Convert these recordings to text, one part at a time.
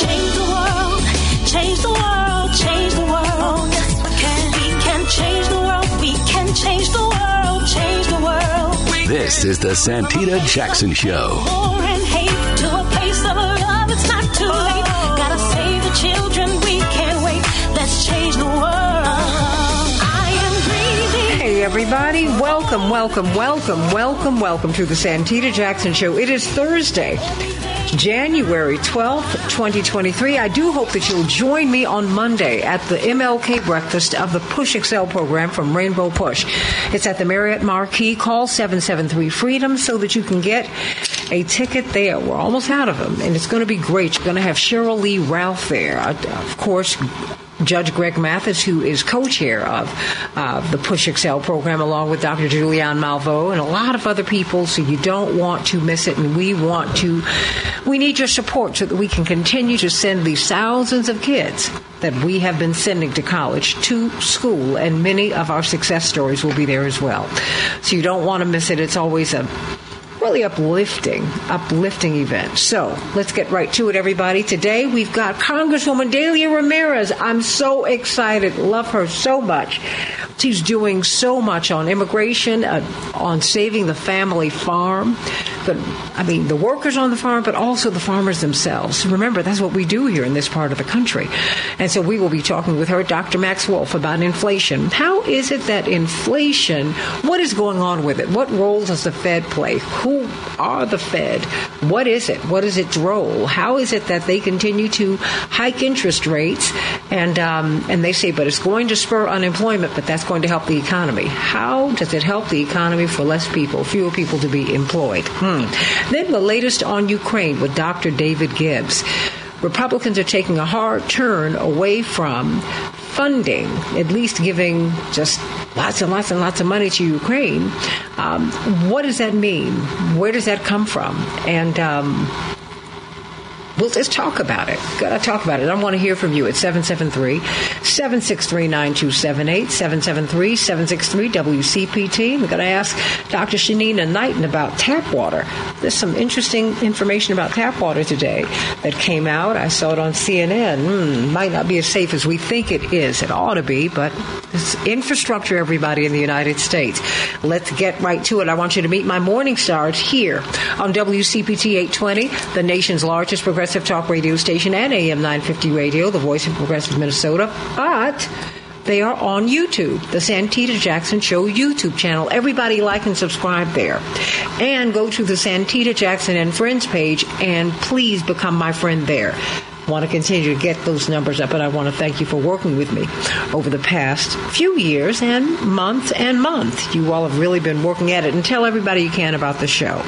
change the world, change the world, change the world. Oh, yes, we can change the world, we can change the world, change the world. This is the Santita Jackson Show. War and hate to a place of love, it's not too late. Gotta save the children, we can't wait. Let's change the world. Hey everybody, welcome to the Santita Jackson Show. It is Thursday, January 12th, 2023. I do hope that you'll join me on Monday at the MLK breakfast of the Push Excel program from Rainbow Push. It's at the Marriott Marquis. Call 773-FREEDOM so that you can get a ticket there. We're almost out of them, and it's going to be great. You're going to have Cheryl Lee Ralph there. Of course, Judge Greg Mathis, who is co-chair of the Push Excel program, along with Dr. Julian Malveaux and a lot of other people, so you don't want to miss it. And we need your support so that we can continue to send these thousands of kids that we have been sending to college to school, and many of our success stories will be there as well. So you don't want to miss it. It's always a really uplifting event. So let's get right to it, everybody. Today we've got Congresswoman Delia Ramirez. I'm so excited. Love her so much. She's doing so much on immigration, on saving the family farm. But I mean, the workers on the farm, but also the farmers themselves. Remember, that's what we do here in this part of the country. And so we will be talking with her, Dr. Max Wolff, about inflation. How is it that inflation, what is going on with it? What role does the Fed play? Who are the Fed? What is it? What is its role? How is it that they continue to hike interest rates? And they say, but it's going to spur unemployment, but that's going to help the economy. How does it help the economy for less people, fewer people to be employed? Then the latest on Ukraine with Dr. David Gibbs. Republicans are taking a hard turn away from funding, at least giving just lots and lots and lots of money to Ukraine. What does that mean? Where does that come from? And we'll just talk about it. Got to talk about it. I want to hear from you at 773-763-9278, 773-763-WCPT. We're going to ask Dr. Shanina Knighton about tap water. There's some interesting information about tap water today that came out. I saw it on CNN. Might not be as safe as we think it is. It ought to be, but it's infrastructure, everybody, in the United States. Let's get right to it. I want you to meet my morning stars here on WCPT 820, the nation's largest progressive talk radio station, and AM 950 Radio, the voice of progressive Minnesota, but they are on YouTube, the Santita Jackson Show YouTube channel. Everybody like and subscribe there. And go to the Santita Jackson and Friends page, and please become my friend there. Want to continue to get those numbers up, and I want to thank you for working with me over the past few years and month. You all have really been working at it, and tell everybody you can about the show.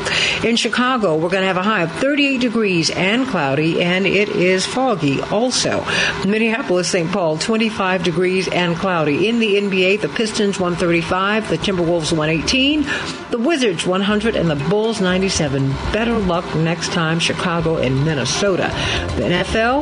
In Chicago, we're going to have a high of 38 degrees and cloudy, and it is foggy also. Minneapolis, St. Paul, 25 degrees and cloudy. In the NBA, the Pistons 135, the Timberwolves 118, the Wizards 100, and the Bulls 97. Better luck next time, Chicago and Minnesota. The NFL,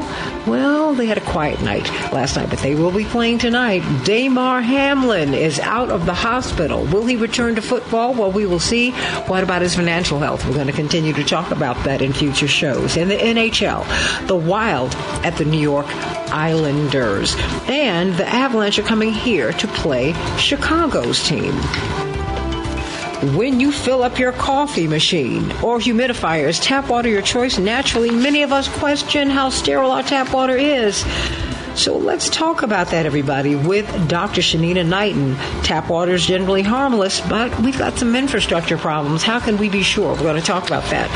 well, they had a quiet night last night, but they will be playing tonight. Damar Hamlin is out of the hospital. Will he return to football? Well, we will see. What about his financial health? We're going to continue to talk about that in future shows. In the NHL, the Wild at the New York Islanders. And the Avalanche are coming here to play Chicago's team. When you fill up your coffee machine or humidifiers, tap water your choice. Naturally, many of us question how sterile our tap water is. So let's talk about that, everybody, with Dr. Shanina Knighton. Tap water is generally harmless, but we've got some infrastructure problems. How can we be sure? We're going to talk about that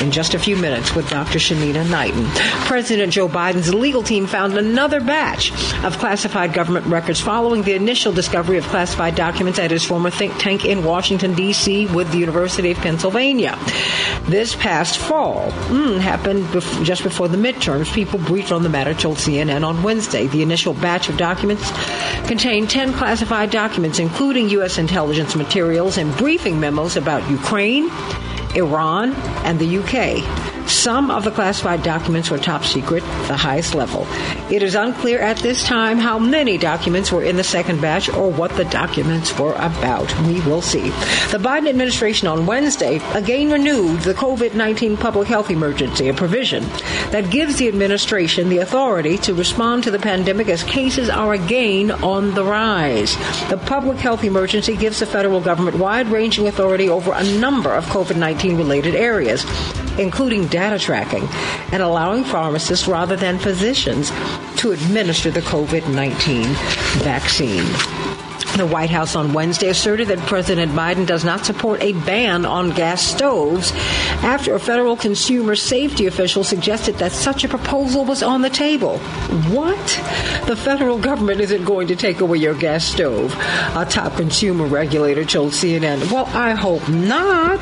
in just a few minutes with Dr. Shanina Knighton. President Joe Biden's legal team found another batch of classified government records following the initial discovery of classified documents at his former think tank in Washington, D.C. with the University of Pennsylvania. This past fall happened just before the midterms. People briefed on the matter told CNN on Wednesday. The initial batch of documents contained 10 classified documents, including U.S. intelligence materials and briefing memos about Ukraine, Iran, and the UK. Some of the classified documents were top secret, the highest level. It is unclear at this time how many documents were in the second batch or what the documents were about. We will see. The Biden administration on Wednesday again renewed the COVID-19 public health emergency, a provision that gives the administration the authority to respond to the pandemic as cases are again on the rise. The public health emergency gives the federal government wide-ranging authority over a number of COVID-19 related areas, including data tracking, and allowing pharmacists rather than physicians to administer the COVID-19 vaccine. The White House on Wednesday asserted that President Biden does not support a ban on gas stoves after a federal consumer safety official suggested that such a proposal was on the table. What? The federal government isn't going to take away your gas stove, a top consumer regulator told CNN. Well, I hope not.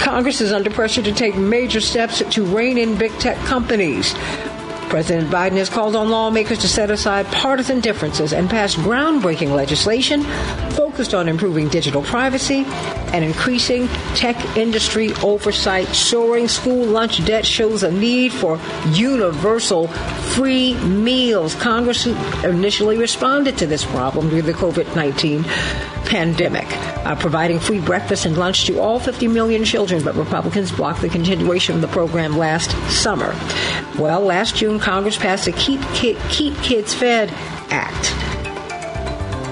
Congress is under pressure to take major steps to rein in big tech companies. President Biden has called on lawmakers to set aside partisan differences and pass groundbreaking legislation focused on improving digital privacy and increasing tech industry oversight. Soaring school lunch debt shows a need for universal free meals. Congress initially responded to this problem during the COVID-19 pandemic, providing free breakfast and lunch to all 50 million children, but Republicans blocked the continuation of the program last summer. Well, last June, Congress passed the Keep Kids Fed Act,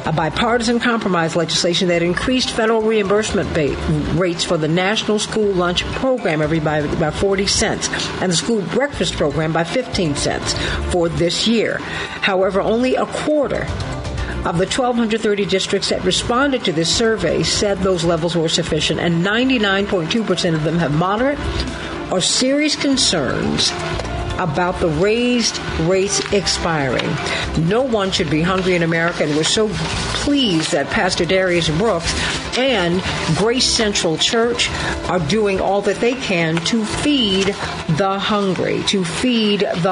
a bipartisan compromise legislation that increased federal reimbursement rates for the National School Lunch Program by 40 cents and the School Breakfast Program by 15 cents for this year. However, only a quarter of the 1,230 districts that responded to this survey said those levels were sufficient, and 99.2% of them have moderate or serious concerns about the raised rates expiring. No one should be hungry in America, and we're so pleased that Pastor Darius Brooks and Grace Central Church are doing all that they can to feed the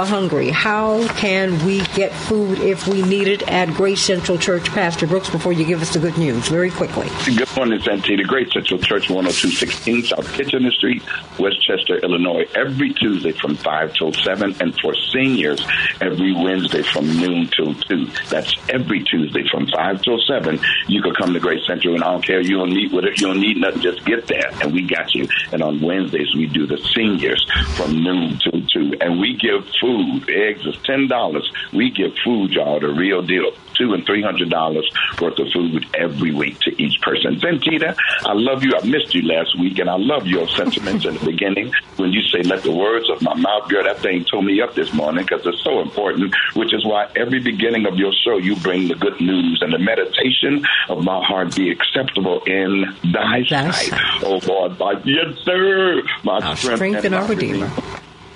hungry, How can we get food if we need it at Grace Central Church? Pastor Brooks, before you give us the good news, very quickly. Good morning, Santita. Grace Central Church, 10216 South Kitchener Street, Westchester, Illinois, every Tuesday from 5 till 7. And for seniors, every Wednesday from noon till 2. That's every Tuesday from 5 till 7. You can come to Grace Central, and I don't care. You don't need whatever. You don't need nothing. Just get there, and we got you. And on Wednesdays, we do the seniors from noon till 2. And we give food. Eggs is $10. We give food, y'all, the real deal. $200 and $300 worth of food every week to each person. Santita, I love you. I missed you last week, and I love your sentiments in the beginning when you say, let the words of my mouth, girl, that thing tore me up this morning because it's so important, which is why every beginning of your show, you bring the good news and the meditation of my heart be acceptable in thy sight. Oh, Lord, my, yes, sir, my strength and our Redeemer.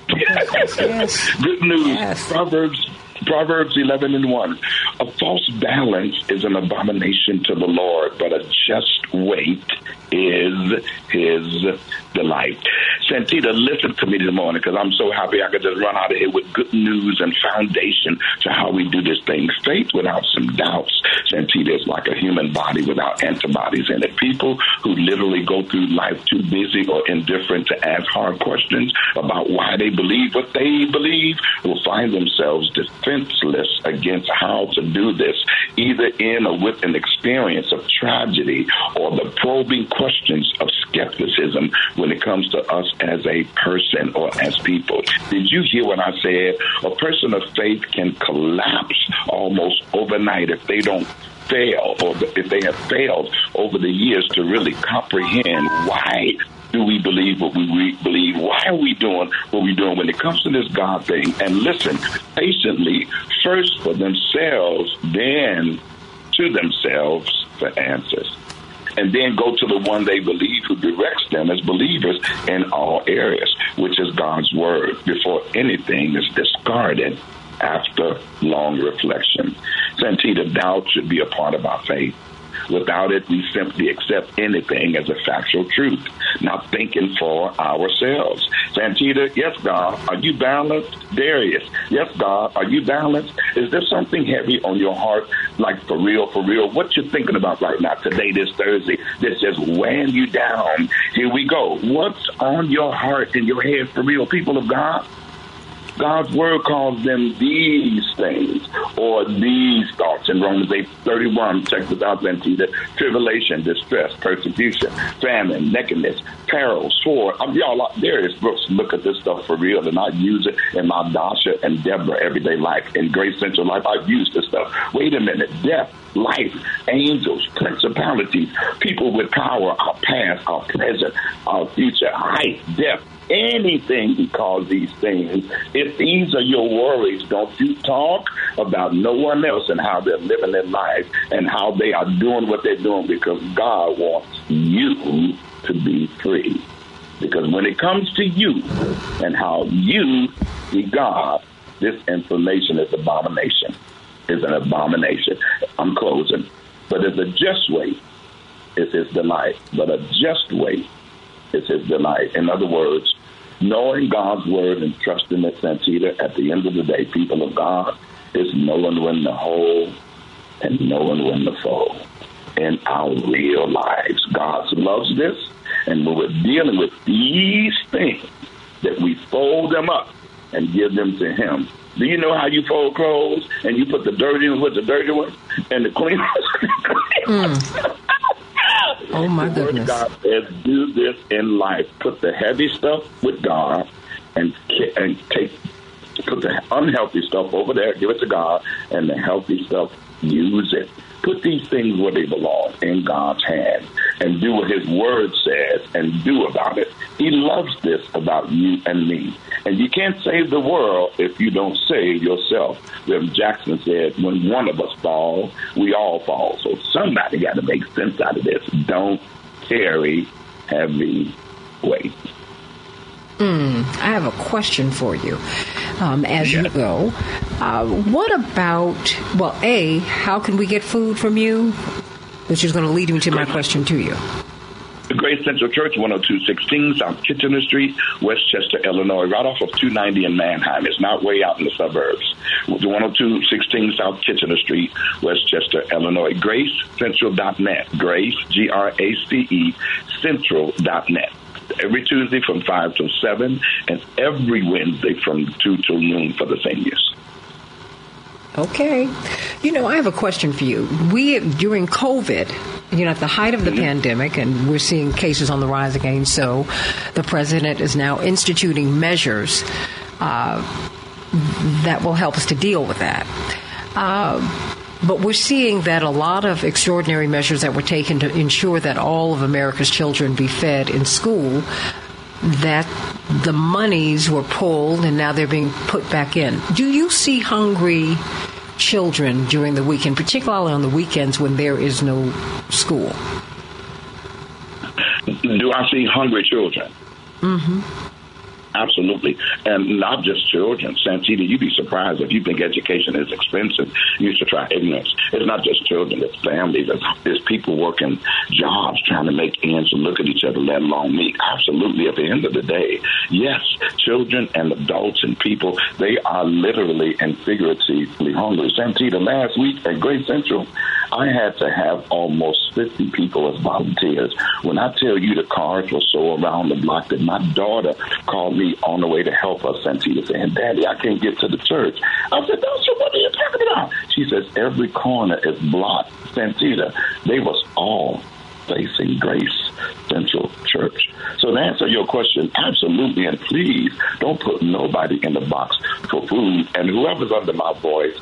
Yes, yes. Good news. Yes. Proverbs 11:1. A false balance is an abomination to the Lord, but a just weight is his delight. Santita, listen to me this morning, because I'm so happy I could just run out of here with good news and foundation to how we do this thing. Faith without some doubts, Santita, is like a human body without antibodies in it. People who literally go through life too busy or indifferent to ask hard questions about why they believe what they believe will find themselves defenseless against how to do this, either in or with an experience of tragedy or the probing questions of skepticism when it comes to us as a person or as people. Did you hear what I said? A person of faith can collapse almost overnight if they don't fail, or if they have failed over the years to really comprehend why do we believe what we believe? Why are we doing what we're doing when it comes to this God thing? And listen patiently, first for themselves, then to themselves for answers. And then go to the one they believe who directs them as believers in all areas, which is God's word, before anything is discarded after long reflection. Santita, doubt should be a part of our faith. Without it, we simply accept anything as a factual truth, not thinking for ourselves. Santita, yes, God, are you balanced? Darius, yes, God, are you balanced? Is there something heavy on your heart, like for real, for real? What you're thinking about right now, today, this Thursday, that's just weighing you down? Here we go. What's on your heart and your head for real, people of God? God's word calls them these things or these thoughts. In Romans 8:31, check this out, Santita. Tribulation, distress, persecution, famine, nakedness, peril, sword. Y'all, Darius Brooks, look at this stuff for real, and I use it in my Dasha and Deborah everyday life. In Grace Central life, I've used this stuff. Wait a minute. Death, life, angels, principalities, people with power, our past, our present, our future, height, depth. Anything, he calls these things. If these are your worries, don't you talk about no one else and how they're living their life and how they are doing what they're doing, because God wants you to be free. Because when it comes to you and how you see God, this information is abomination. It's an abomination. I'm closing. But it's a just way. It's his delight. But a just way is his delight. In other words, knowing God's word and trusting it, Santita, at the end of the day, people of God, is knowing when to hold and knowing when to fold in our real lives. God loves this, and when we're dealing with these things, that we fold them up and give them to him. Do you know how you fold clothes and you put the dirty ones with the dirty ones and the clean ones? Oh, my goodness. God says, do this in life. Put the heavy stuff with God and put the unhealthy stuff over there, give it to God, and the healthy stuff, use it. Put these things where they belong, in God's hand, and do what his word says and do about it. He loves this about you and me. And you can't save the world if you don't save yourself. Reverend Jackson said, when one of us falls, we all fall. So somebody got to make sense out of this. Don't carry heavy weight. I have a question for you. As you go, what about, well, A, how can we get food from you? Which is going to lead me to my question to you. The Grace Central Church, 10216 South Kitchener Street, Westchester, Illinois, right off of 290 in Manheim. It's not way out in the suburbs. 10216 South Kitchener Street, Westchester, Illinois. GraceCentral.net. Grace, Grace, Central.net. Every Tuesday from 5 till 7, and every Wednesday from 2 till noon for the seniors. Okay. You know, I have a question for you. We, during COVID, you know, at the height of the pandemic, and we're seeing cases on the rise again, so the president is now instituting measures that will help us to deal with that. But we're seeing that a lot of extraordinary measures that were taken to ensure that all of America's children be fed in school, that the monies were pulled and now they're being put back in. Do you see hungry children during the weekend, particularly on the weekends when there is no school? Do I see hungry children? Absolutely. And not just children. Santita, you'd be surprised if you think education is expensive. You should try ignorance. It's not just children. It's families. It's people working jobs trying to make ends and look at each other, let alone meet. Absolutely. At the end of the day, yes, children and adults and people, they are literally and figuratively hungry. Santita, last week at Grace Central, I had to have almost 50 people as volunteers. When I tell you the cars were so around the block that my daughter called me on the way to help us, Santita, saying, Daddy, I can't get to the church. I said, Doctor, what are you talking about? She says, every corner is blocked. Santita, they was all facing Grace Central Church. So to answer your question, absolutely, and please don't put nobody in the box for food. And whoever's under my voice,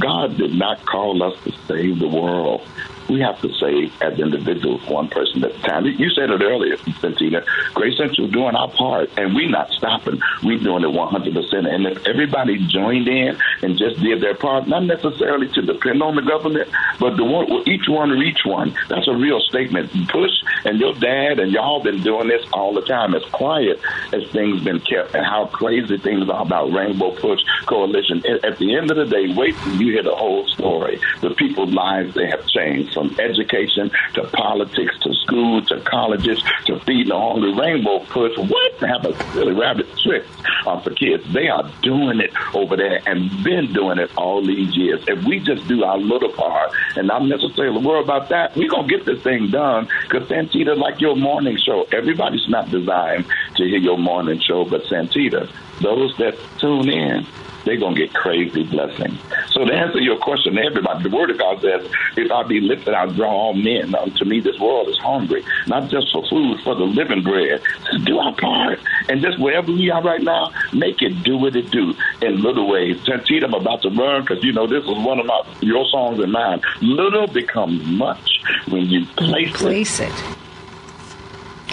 God did not call us to save the world. We have to save as individuals, one person at a time. You said it earlier, Santita. Grace Central doing our part, and we're not stopping. We're doing it 100%. And if everybody joined in, and just did their part, not necessarily to depend on the government, but the one, each one reach one. That's a real statement. Push and your dad and y'all been doing this all the time, as quiet as things been kept and how crazy things are about Rainbow Push Coalition. At the end of the day, wait till you hear the whole story. The people's lives, they have changed from education to politics to school to colleges to feeding the hungry. Rainbow Push, what? They have a silly rabbit trick for kids. They are doing it over there and been doing it all these years. If we just do our little part and not necessarily worry about that, we're going to get this thing done, because Santita, like your morning show, everybody's not designed to hear your morning show, but Santita, those that tune in, they're going to get crazy blessings. So to answer your question, everybody, the Word of God says, if I be lifted, I'll draw all men. To me, this world is hungry, not just for food, for the living bread. Just do our part. And just wherever we are right now, make it do what it do in little ways. Santita, I'm about to learn, because, you know, this is one of your songs and mine. Little becomes much when you place it.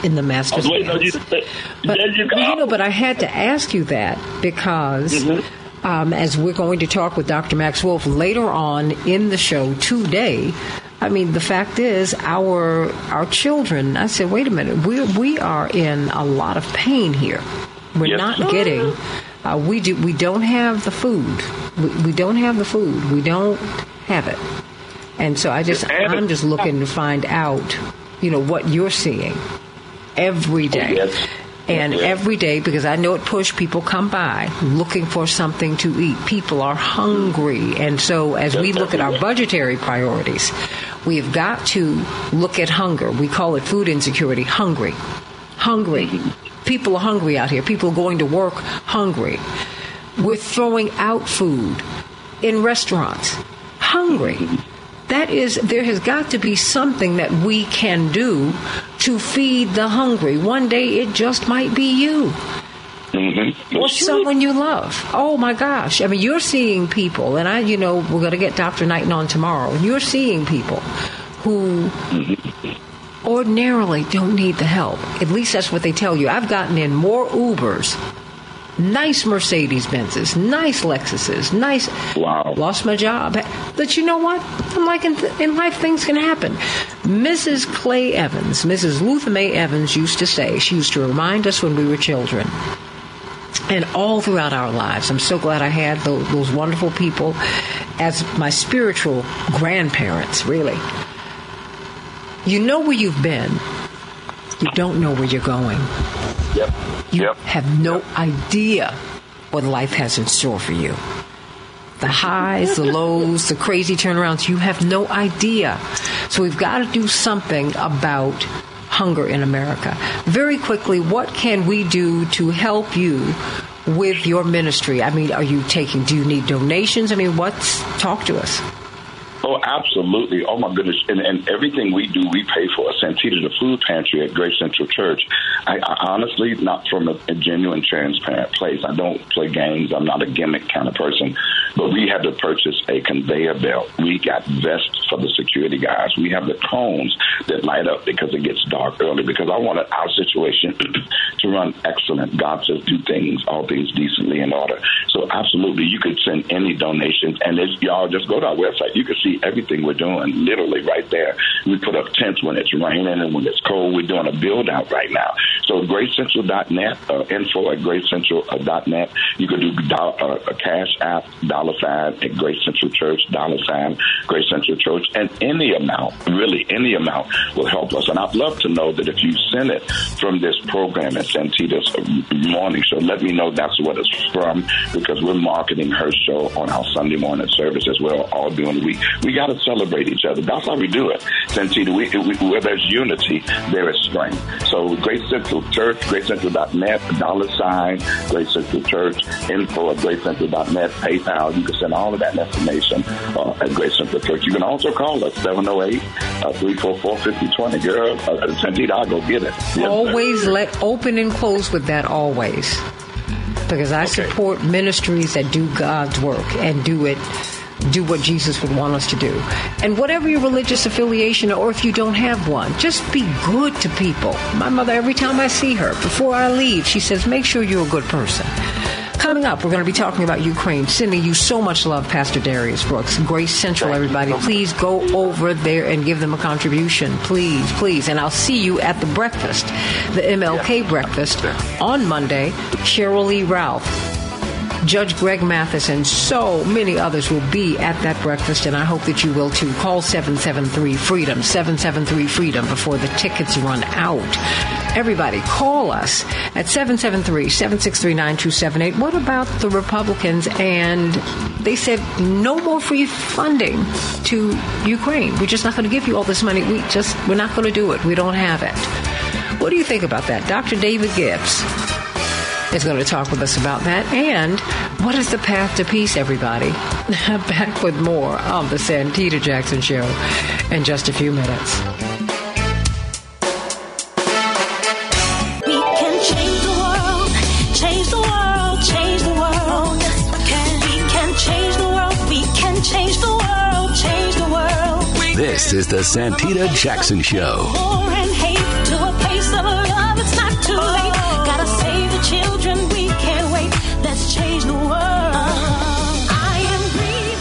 In the master's hands. But I had to ask you that because... Mm-hmm. As we're going to talk with Dr. Max Wolff later on in the show today, I mean, the fact is our children, I said, wait a minute, we are in a lot of pain here. We're not getting, we don't have the food. We don't have the food. We don't have it. And so I'm just looking to find out, you know, what you're seeing every day. Yes. And every day, because I know at Push, people come by looking for something to eat. People are hungry. And so as we look at our budgetary priorities, we have got to look at hunger. We call it food insecurity. Hungry. People are hungry out here. People are going to work hungry. We're throwing out food in restaurants. Hungry. That is, there has got to be something that we can do to feed the hungry. One day it just might be you. Mm-hmm. Or someone you love. Oh, my gosh. I mean, you're seeing people, and we're going to get Dr. Knighton on tomorrow, and you're seeing people who ordinarily don't need the help. At least that's what they tell you. I've gotten in more Ubers, nice Mercedes-Benzes, nice Lexuses, nice... Wow. Lost my job. But you know what? I'm like, in life, things can happen. Mrs. Clay Evans, Mrs. Luther Mae Evans used to say, she used to remind us when we were children, and all throughout our lives, I'm so glad I had those wonderful people as my spiritual grandparents, really. You know where you've been. You don't know where you're going. Yep. You have no idea what life has in store for you. The highs, the lows, the crazy turnarounds, you have no idea. So we've got to do something about hunger in America. Very quickly, what can we do to help you with your ministry? I mean, do you need donations? I mean, talk to us. Oh, absolutely. Oh, my goodness. And everything we do, we pay for. Santita, the food pantry at Grace Central Church, I honestly, not from a genuine, transparent place. I don't play games. I'm not a gimmick kind of person. But we had to purchase a conveyor belt. We got vests for the security guys. We have the cones that light up because it gets dark early, because I wanted our situation to run excellent. God says do things, all things decently in order. So absolutely, you could send any donations. And if y'all just go to our website, you can see everything we're doing literally right there. We put up tents when it's raining and when it's cold. We're doing a build-out right now. So GraceCentral.net, info at GraceCentral.net. You could do a Cash App, $, at Grace Central Church, $, Grace Central Church, and any amount, really any amount, will help us. And I'd love to know that if you send it from this program at Santita's morning show, let me know that's what it's from, because we're marketing her show on our Sunday morning service as well, all during the week. We got to celebrate each other. That's how we do it. Santita, where there's unity, there is strength. So Grace Central Church, GraceCentral.net, $, Grace Central Church, info at GraceCentral.net, PayPal. You can send all of that information at Grace Central Church. You can also call us, 708-344-5020. Girl, Santita, I'll go get it. Yes, always sir. Let open and close with that, always. Because I support ministries that do God's work and do what Jesus would want us to do. And whatever your religious affiliation, or if you don't have one, just be good to people. My mother, every time I see her, before I leave, she says, make sure you're a good person. Coming up, we're going to be talking about Ukraine. Sending you so much love, Pastor Darius Brooks. Grace Central, everybody. Please go over there and give them a contribution. Please, please. And I'll see you at the breakfast, the MLK breakfast, on Monday. Cheryl Lee Ralph, Judge Greg Mathis, and so many others will be at that breakfast, and I hope that you will too. Call 773-FREEDOM, 773-FREEDOM, before the tickets run out. Everybody, call us at 773-763-9278. What about the Republicans? And they said no more free funding to Ukraine. We're just not going to give you all this money. We're not going to do it. We don't have it. What do you think about that? Dr. David Gibbs is going to talk with us about that. And what is the path to peace, everybody? Back with more of the Santita Jackson Show in just a few minutes. We can change the world, change the world, change the world. We can change the world, we can change the world, change the world. This is the Santita Jackson Show. War and hate to a place of love, it's not too late. Gotta save the children, we can't wait. Let's change the world.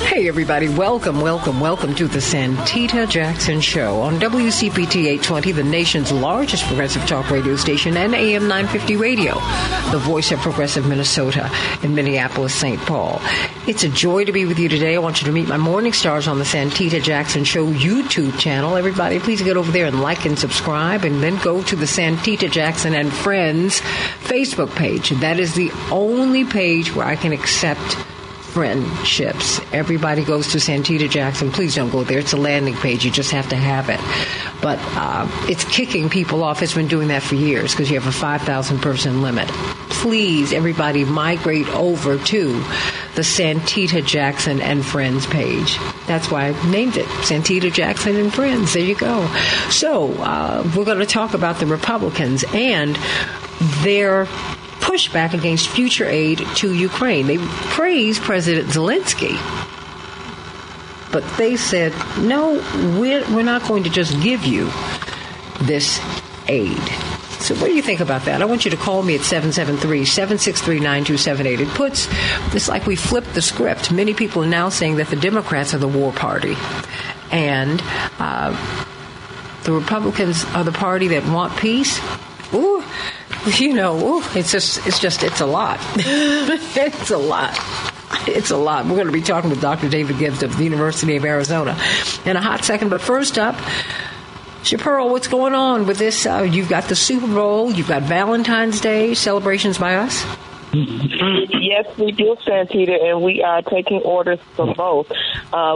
Hey, everybody. Welcome, welcome, welcome to the Santita Jackson Show on WCPT 820, the nation's largest progressive talk radio station, and AM 950 Radio, the voice of progressive Minnesota in Minneapolis, St. Paul. It's a joy to be with you today. I want you to meet my morning stars on the Santita Jackson Show YouTube channel. Everybody, please get over there and like and subscribe, and then go to the Santita Jackson and Friends Facebook page. That is the only page where I can accept friendships. Everybody goes to Santita Jackson. Please don't go there. It's a landing page. You just have to have it. But it's kicking people off. It's been doing that for years because you have a 5,000 person limit. Please, everybody, migrate over to the Santita Jackson and Friends page. That's why I named it Santita Jackson and Friends. There you go. So we're going to talk about the Republicans and their pushback against future aid to Ukraine. They praised President Zelensky, but they said, no, we're not going to just give you this aid. So what do you think about that? I want you to call me at 773-763-9278. It's like we flipped the script. Many people are now saying that the Democrats are the war party, and the Republicans are the party that want peace. Ooh. You know, it's a lot. It's a lot. It's a lot. We're going to be talking with Dr. David Gibbs of the University of Arizona in a hot second. But first up, Shapiro, what's going on with this? You've got the Super Bowl. You've got Valentine's Day celebrations by us. Yes, we do, Santita, and we are taking orders from both.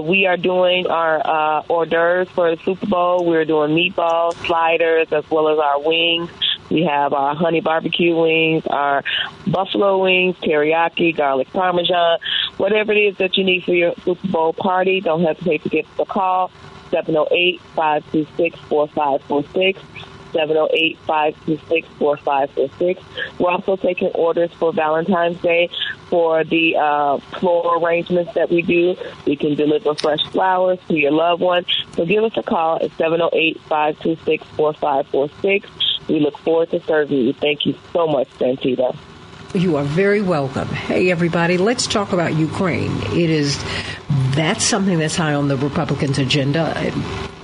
We are doing our hors d'oeuvres for the Super Bowl. We're doing meatballs, sliders, as well as our wings. We have our honey barbecue wings, our buffalo wings, teriyaki, garlic parmesan, whatever it is that you need for your Super Bowl party. Don't hesitate to give us a call, 708-526-4546. 708-526-4546. We're also taking orders for Valentine's Day for the floral arrangements that we do. We can deliver fresh flowers to your loved one. So give us a call at 708-526-4546. We look forward to serving you. Thank you so much, Santita. You are very welcome. Hey, everybody, let's talk about Ukraine. That's something that's high on the Republicans' agenda,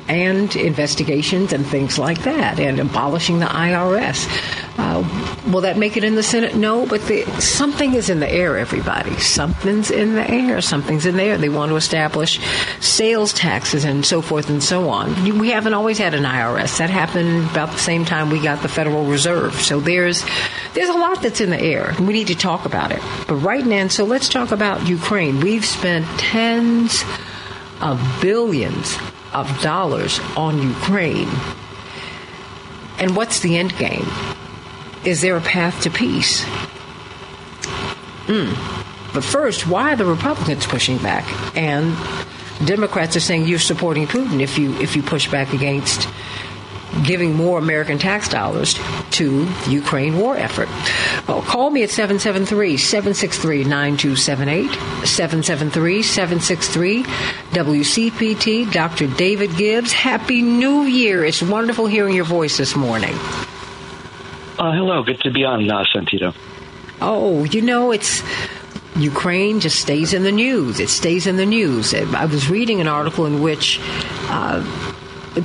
and investigations and things like that, and abolishing the IRS. Will that make it in the Senate? No, but something is in the air, everybody. Something's in the air. Something's in there. They want to establish sales taxes and so forth and so on. We haven't always had an IRS. That happened about the same time we got the Federal Reserve. So there's a lot that's in the air. We need to talk about it. But right now, so let's talk about Ukraine. We've spent tens of billions of dollars on Ukraine. And what's the end game? Is there a path to peace? But first, why are the Republicans pushing back? And Democrats are saying you're supporting Putin if you push back against giving more American tax dollars to the Ukraine war effort. Well, call me at 773-763-9278, 773-763-WCPT. Dr. David Gibbs, Happy New Year. It's wonderful hearing your voice this morning. Hello. Good to be on, Santita. oh, you know, it's Ukraine just stays in the news. It stays in the news. I was reading an article in which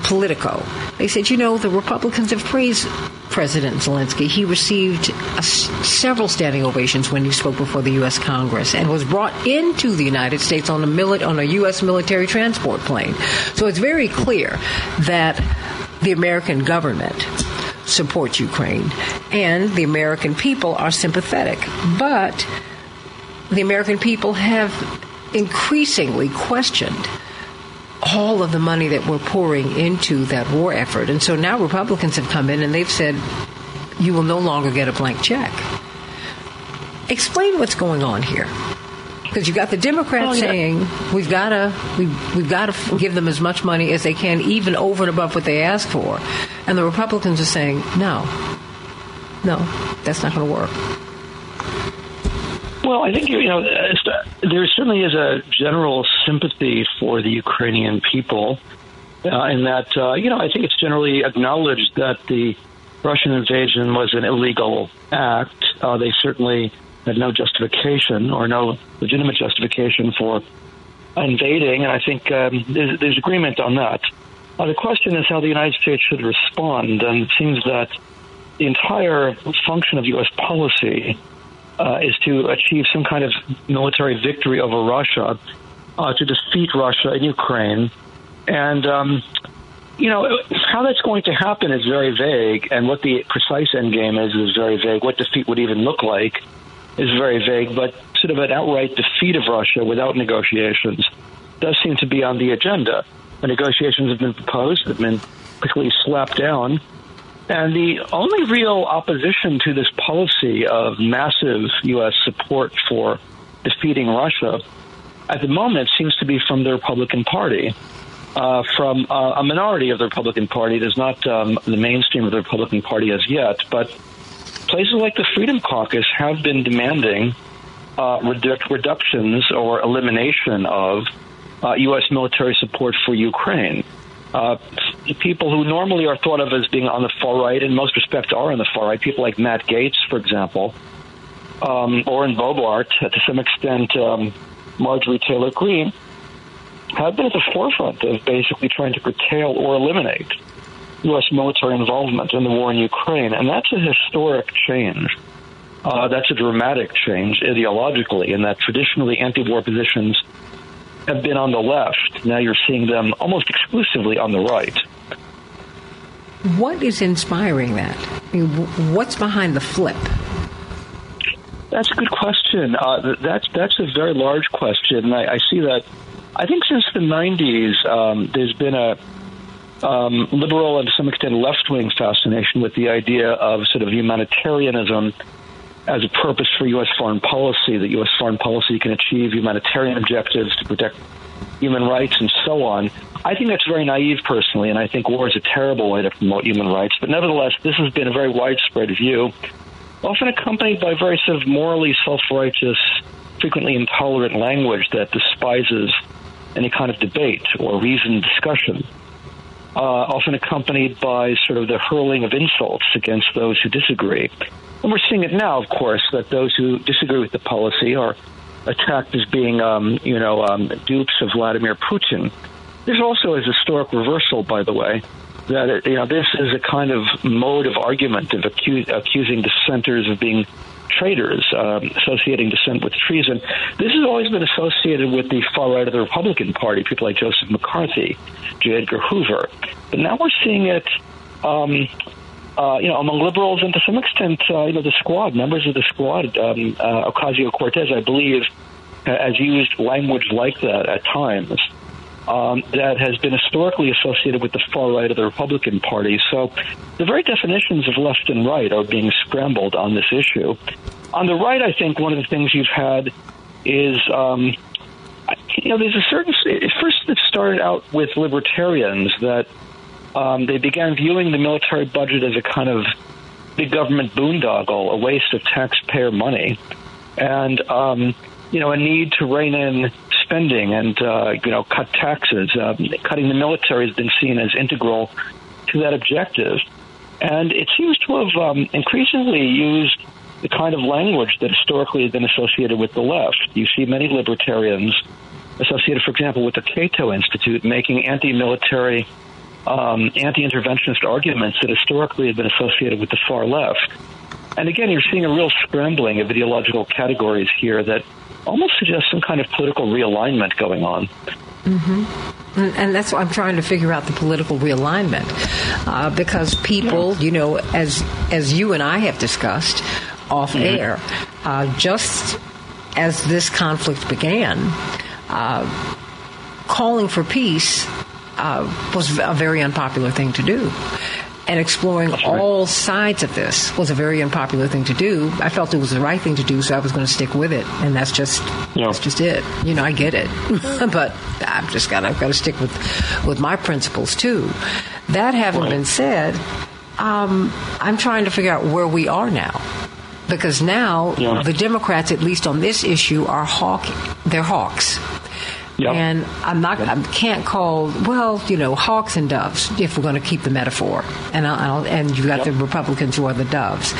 Politico, they said, you know, the Republicans have praised President Zelensky. He received several standing ovations when he spoke before the U.S. Congress and was brought into the United States on a U.S. military transport plane. So it's very clear that the American government supports Ukraine and the American people are sympathetic. But the American people have increasingly questioned all of the money that we're pouring into that war effort. And so now Republicans have come in and they've said, you will no longer get a blank check. Explain what's going on here. Because you've got the Democrats saying, we've got to give them as much money as they can, even over and above what they ask for. And the Republicans are saying, no, that's not going to work. Well, I think, you know, there certainly is a general sympathy for the Ukrainian people in that, you know, I think it's generally acknowledged that the Russian invasion was an illegal act. They certainly had no justification or no legitimate justification for invading. And I think there's agreement on that. The question is how the United States should respond. And it seems that the entire function of U.S. policy is to achieve some kind of military victory over Russia, to defeat Russia in Ukraine. And, you know, how that's going to happen is very vague, and what the precise end game is very vague. What defeat would even look like is very vague, but sort of an outright defeat of Russia without negotiations does seem to be on the agenda. The negotiations have been proposed, have been quickly slapped down. And the only real opposition to this policy of massive U.S. support for defeating Russia at the moment seems to be from the Republican Party, from a minority of the Republican Party. It is not the mainstream of the Republican Party as yet, but places like the Freedom Caucus have been demanding reductions or elimination of U.S. military support for Ukraine. People who normally are thought of as being on the far right, in most respects are on the far right, people like Matt Gaetz, for example, Lauren Boebert, to some extent Marjorie Taylor Greene, have been at the forefront of basically trying to curtail or eliminate U.S. military involvement in the war in Ukraine. And that's a historic change. That's a dramatic change ideologically, in that traditionally anti-war positions have been on the left. Now you're seeing them almost exclusively on the right. What is inspiring that? I mean, what's behind the flip? That's a good question. That's a very large question. And I see that, I think since the 90s, there's been a liberal and to some extent left-wing fascination with the idea of sort of humanitarianism as a purpose for U.S. foreign policy, that U.S. foreign policy can achieve humanitarian objectives to protect human rights and so on. I think that's very naive personally, and I think war is a terrible way to promote human rights. But nevertheless, this has been a very widespread view, often accompanied by very sort of morally self-righteous, frequently intolerant language that despises any kind of debate or reasoned discussion, often accompanied by sort of the hurling of insults against those who disagree. And we're seeing it now, of course, that those who disagree with the policy are attacked as being, dupes of Vladimir Putin. This also is a historic reversal, by the way, that, this is a kind of mode of argument of accusing dissenters of being traitors, associating dissent with treason. This has always been associated with the far right of the Republican Party, people like Joseph McCarthy, J. Edgar Hoover. But now we're seeing it among liberals and to some extent, the Squad, members of the Squad, Ocasio-Cortez, I believe, has used language like that at times that has been historically associated with the far right of the Republican Party. So the very definitions of left and right are being scrambled on this issue. On the right, I think one of the things you've had is, there's a certain – first it started out with libertarians that – they began viewing the military budget as a kind of big government boondoggle, a waste of taxpayer money, and, a need to rein in spending and, cut taxes. Cutting the military has been seen as integral to that objective. And it seems to have increasingly used the kind of language that historically has been associated with the left. You see many libertarians associated, for example, with the Cato Institute, making anti-military, anti-interventionist arguments that historically have been associated with the far left. And again, you're seeing a real scrambling of ideological categories here that almost suggests some kind of political realignment going on. Mm-hmm. And that's why I'm trying to figure out the political realignment, because people, you know, as you and I have discussed off air, just as this conflict began, calling for peace was a very unpopular thing to do. And exploring all sides of this was a very unpopular thing to do. I felt it was the right thing to do, so I was going to stick with it. And that's just that's just it. You know, I get it. But I've got to stick with my principles, too. That having been said, I'm trying to figure out where we are now. Because now the Democrats, at least on this issue, are hawks. Yep. And I can't call, hawks and doves, if we're going to keep the metaphor. And and you've got the Republicans who are the doves.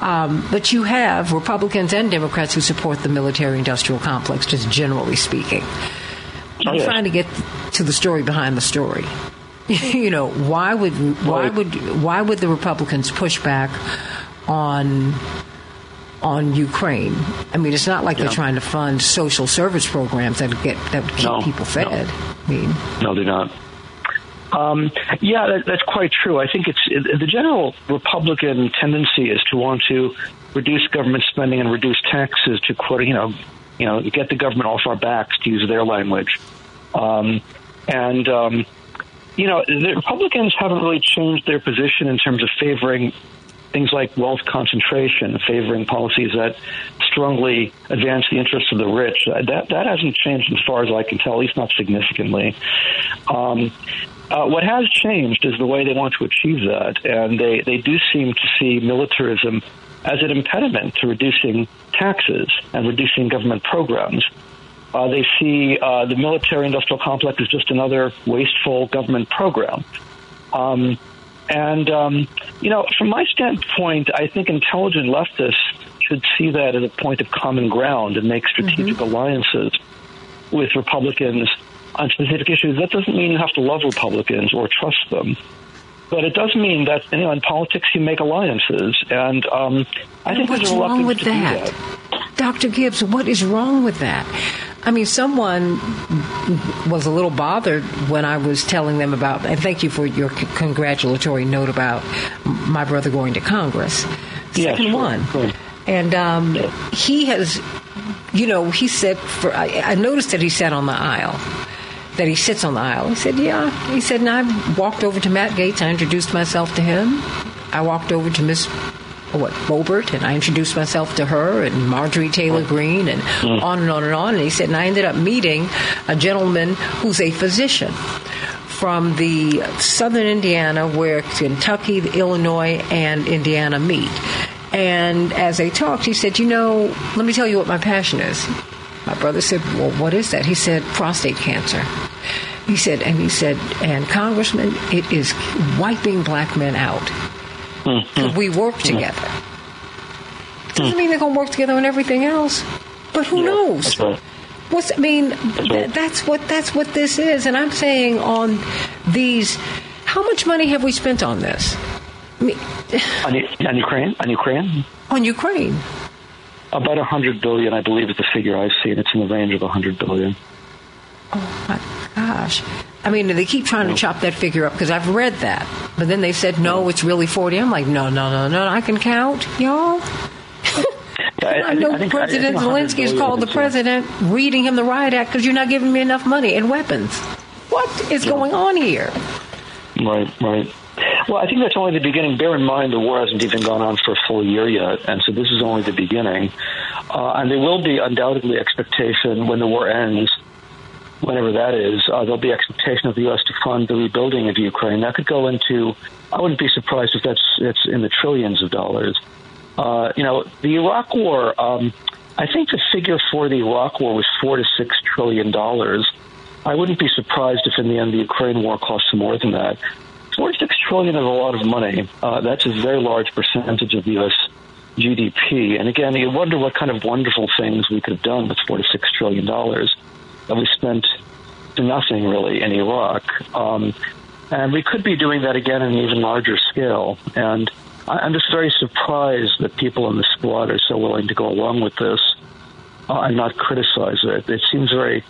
But you have Republicans and Democrats who support the military-industrial complex, just generally speaking. I'm trying to get to the story behind the story. Why would the Republicans push back on Ukraine? I mean, it's not like they're trying to fund social service programs that would keep people fed. No, they're not. That's quite true. I think it's the general Republican tendency is to want to reduce government spending and reduce taxes to, quote, get the government off our backs, to use their language. The Republicans haven't really changed their position in terms of favoring things like wealth concentration, favoring policies that strongly advance the interests of the rich. That hasn't changed as far as I can tell, at least not significantly. What has changed is the way they want to achieve that, and they do seem to see militarism as an impediment to reducing taxes and reducing government programs. They see the military-industrial complex as just another wasteful government program. From my standpoint, I think intelligent leftists should see that as a point of common ground and make strategic alliances with Republicans on specific issues. That doesn't mean you have to love Republicans or trust them. But it does mean that, in politics you make alliances. And I think there's a lot of that. Dr. Gibbs, what is wrong with that? I mean, someone was a little bothered when I was telling them about, and thank you for your congratulatory note about my brother going to Congress. Second one. And he has, he said, I noticed that he sat on the aisle, that he sits on the aisle. He said, and I walked over to Matt Gaetz. I introduced myself to him. I walked over to Miss Boebert, and I introduced myself to her, and Marjorie Taylor Greene, and on and on and on. And he said, and I ended up meeting a gentleman who's a physician from the southern Indiana, where Kentucky, Illinois, and Indiana meet. And as they talked, he said, let me tell you what my passion is. My brother said, well, what is that? He said, prostate cancer. He said, and Congressman, it is wiping black men out. Could we work together? Doesn't mean they're going to work together on everything else, but who knows? That's right. That's what this is. And I'm saying on these, how much money have we spent on this? I mean, on Ukraine? About $100 billion, I believe, is the figure I've seen. It's in the range of $100 billion. Oh my gosh. I mean, they keep trying to chop that figure up because I've read that. But then they said, no, it's really 40. I'm like, no, I can count, y'all. I know President Zelensky has called the president, reading him the Riot Act because you're not giving me enough money and weapons. What is going on here? Right. Well, I think that's only the beginning. Bear in mind, the war hasn't even gone on for a full year yet, and so this is only the beginning. And there will be undoubtedly expectation when the war ends, whenever that is, there'll be expectation of the U.S. to fund the rebuilding of Ukraine. That could go into, I wouldn't be surprised if it's in the trillions of dollars. The Iraq War, I think the figure for the Iraq War was $4 to $6 trillion. I wouldn't be surprised if in the end the Ukraine war costs more than that. $4 to $6 trillion is a lot of money. That's a very large percentage of the U.S. GDP. And again, you wonder what kind of wonderful things we could have done with $4 to $6 trillion that we spent to nothing really in Iraq. And we could be doing that again on an even larger scale. And I'm just very surprised that people in the squad are so willing to go along with this and not criticize it. It seems very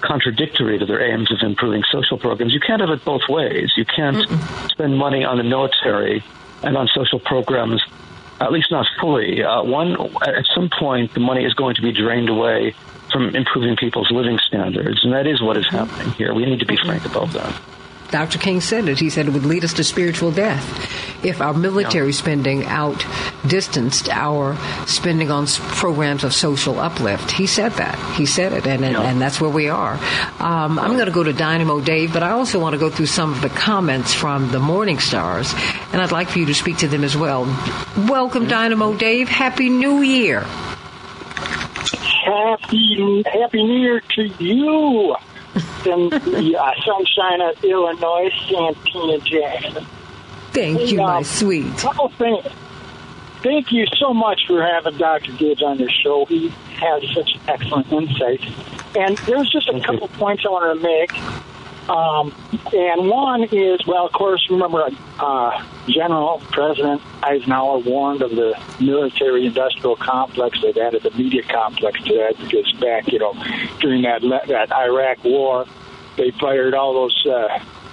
contradictory to their aims of improving social programs. You can't have it both ways. You can't spend money on the military and on social programs, at least not fully. At some point, the money is going to be drained away from improving people's living standards, and that is what is happening here. We need to be frank about that. Dr. King said it. He said it would lead us to spiritual death if our military spending outdistanced our spending on programs of social uplift. He said that. He said it, and that's where we are. I'm going to go to Dynamo Dave, but I also want to go through some of the comments from the Morning Stars, and I'd like for you to speak to them as well. Welcome, Dynamo Dave. Happy New Year. Happy New Year to you. From the sunshine of Illinois, Santita Jackson. Thank you, my sweet. Thank you so much for having Dr. Gibbs on your show. He has such excellent insights. And there's just a couple points I wanted to make. And one is, well, of course, remember General President Eisenhower warned of the military-industrial complex. They've added the media complex to that because back, during that Iraq war, they fired all those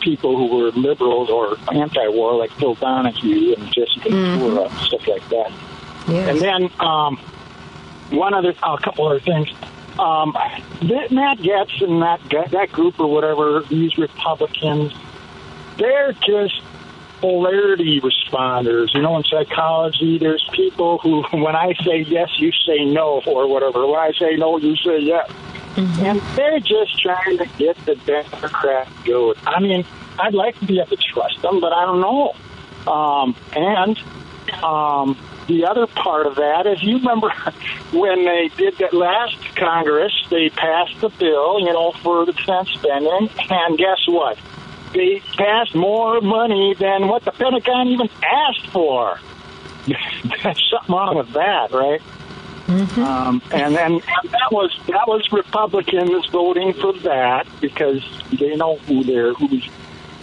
people who were liberals or anti-war, like Phil Donahue and Jessica Tura, stuff like that. Yes. And then a couple other things. Matt Gaetz and that group or whatever, these Republicans, they're just polarity responders. In psychology, there's people who, when I say yes, you say no, or whatever. When I say no, you say yes. Mm-hmm. And they're just trying to get the Democrat going. I mean, I'd like to be able to trust them, but I don't know. The other part of that is, you remember when they did that last Congress, they passed the bill, for the defense spending, and guess what? They passed more money than what the Pentagon even asked for. There's something wrong with that, right? Mm-hmm. And that was Republicans voting for that because they know who's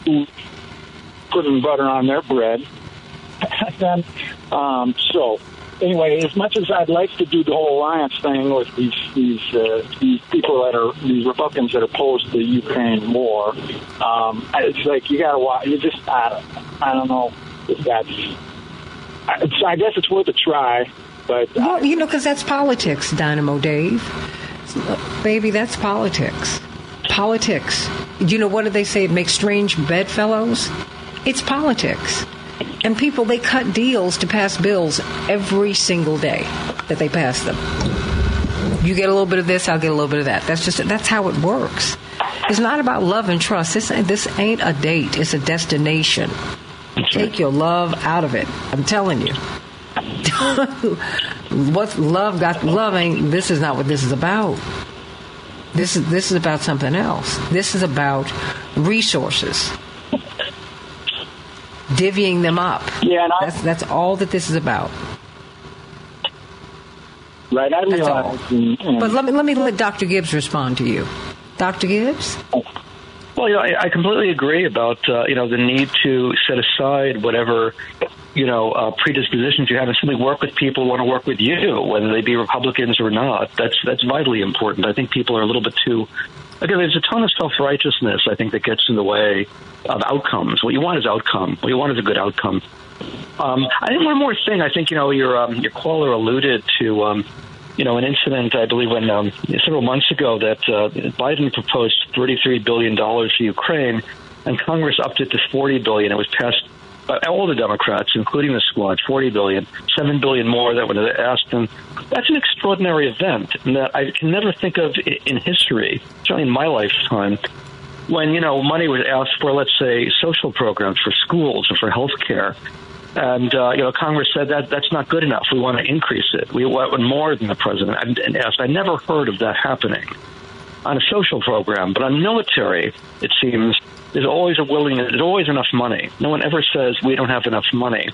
putting butter on their bread. Then, so anyway, as much as I'd like to do the whole alliance thing with these people that are these Republicans that oppose the Ukraine war, it's like you gotta watch. You just I don't know if that's. I guess it's worth a try, but well, because that's politics, Dynamo Dave. Baby, that's politics. Politics. What do they say? It makes strange bedfellows. It's politics. And people, they cut deals to pass bills every single day that they pass them. You get a little bit of this, I'll get a little bit of that. That's how it works. It's not about love and trust. This ain't a date. It's a destination. Take your love out of it. I'm telling you. What's love got? Loving. This is not what this is about. This is about something else. This is about resources. Divvying them up. Yeah, and that's all that this is about. Right, I realize. But let Dr. Gibbs respond to you. Dr. Gibbs? Well, I completely agree about the need to set aside whatever predispositions you have and simply work with people who want to work with you, whether they be Republicans or not. That's vitally important. I think people are a little bit too. Again, there's a ton of self-righteousness, I think, that gets in the way of outcomes. What you want is outcome. What you want is a good outcome. I think one more thing. I think, your caller alluded to, an incident, I believe, when several months ago that Biden proposed $33 billion to Ukraine, and Congress upped it to $40 billion. It was passed by all the Democrats, including the squad, $40 billion, $7 billion more than when they asked them. That's an extraordinary event that I can never think of in history, certainly in my lifetime, when, money was asked for, let's say, social programs for schools or for health care. And, Congress said that's not good enough. We want to increase it. We want more than the president asked. I never heard of that happening on a social program. But on military, it seems, there's always a willingness, there's always enough money. No one ever says we don't have enough money.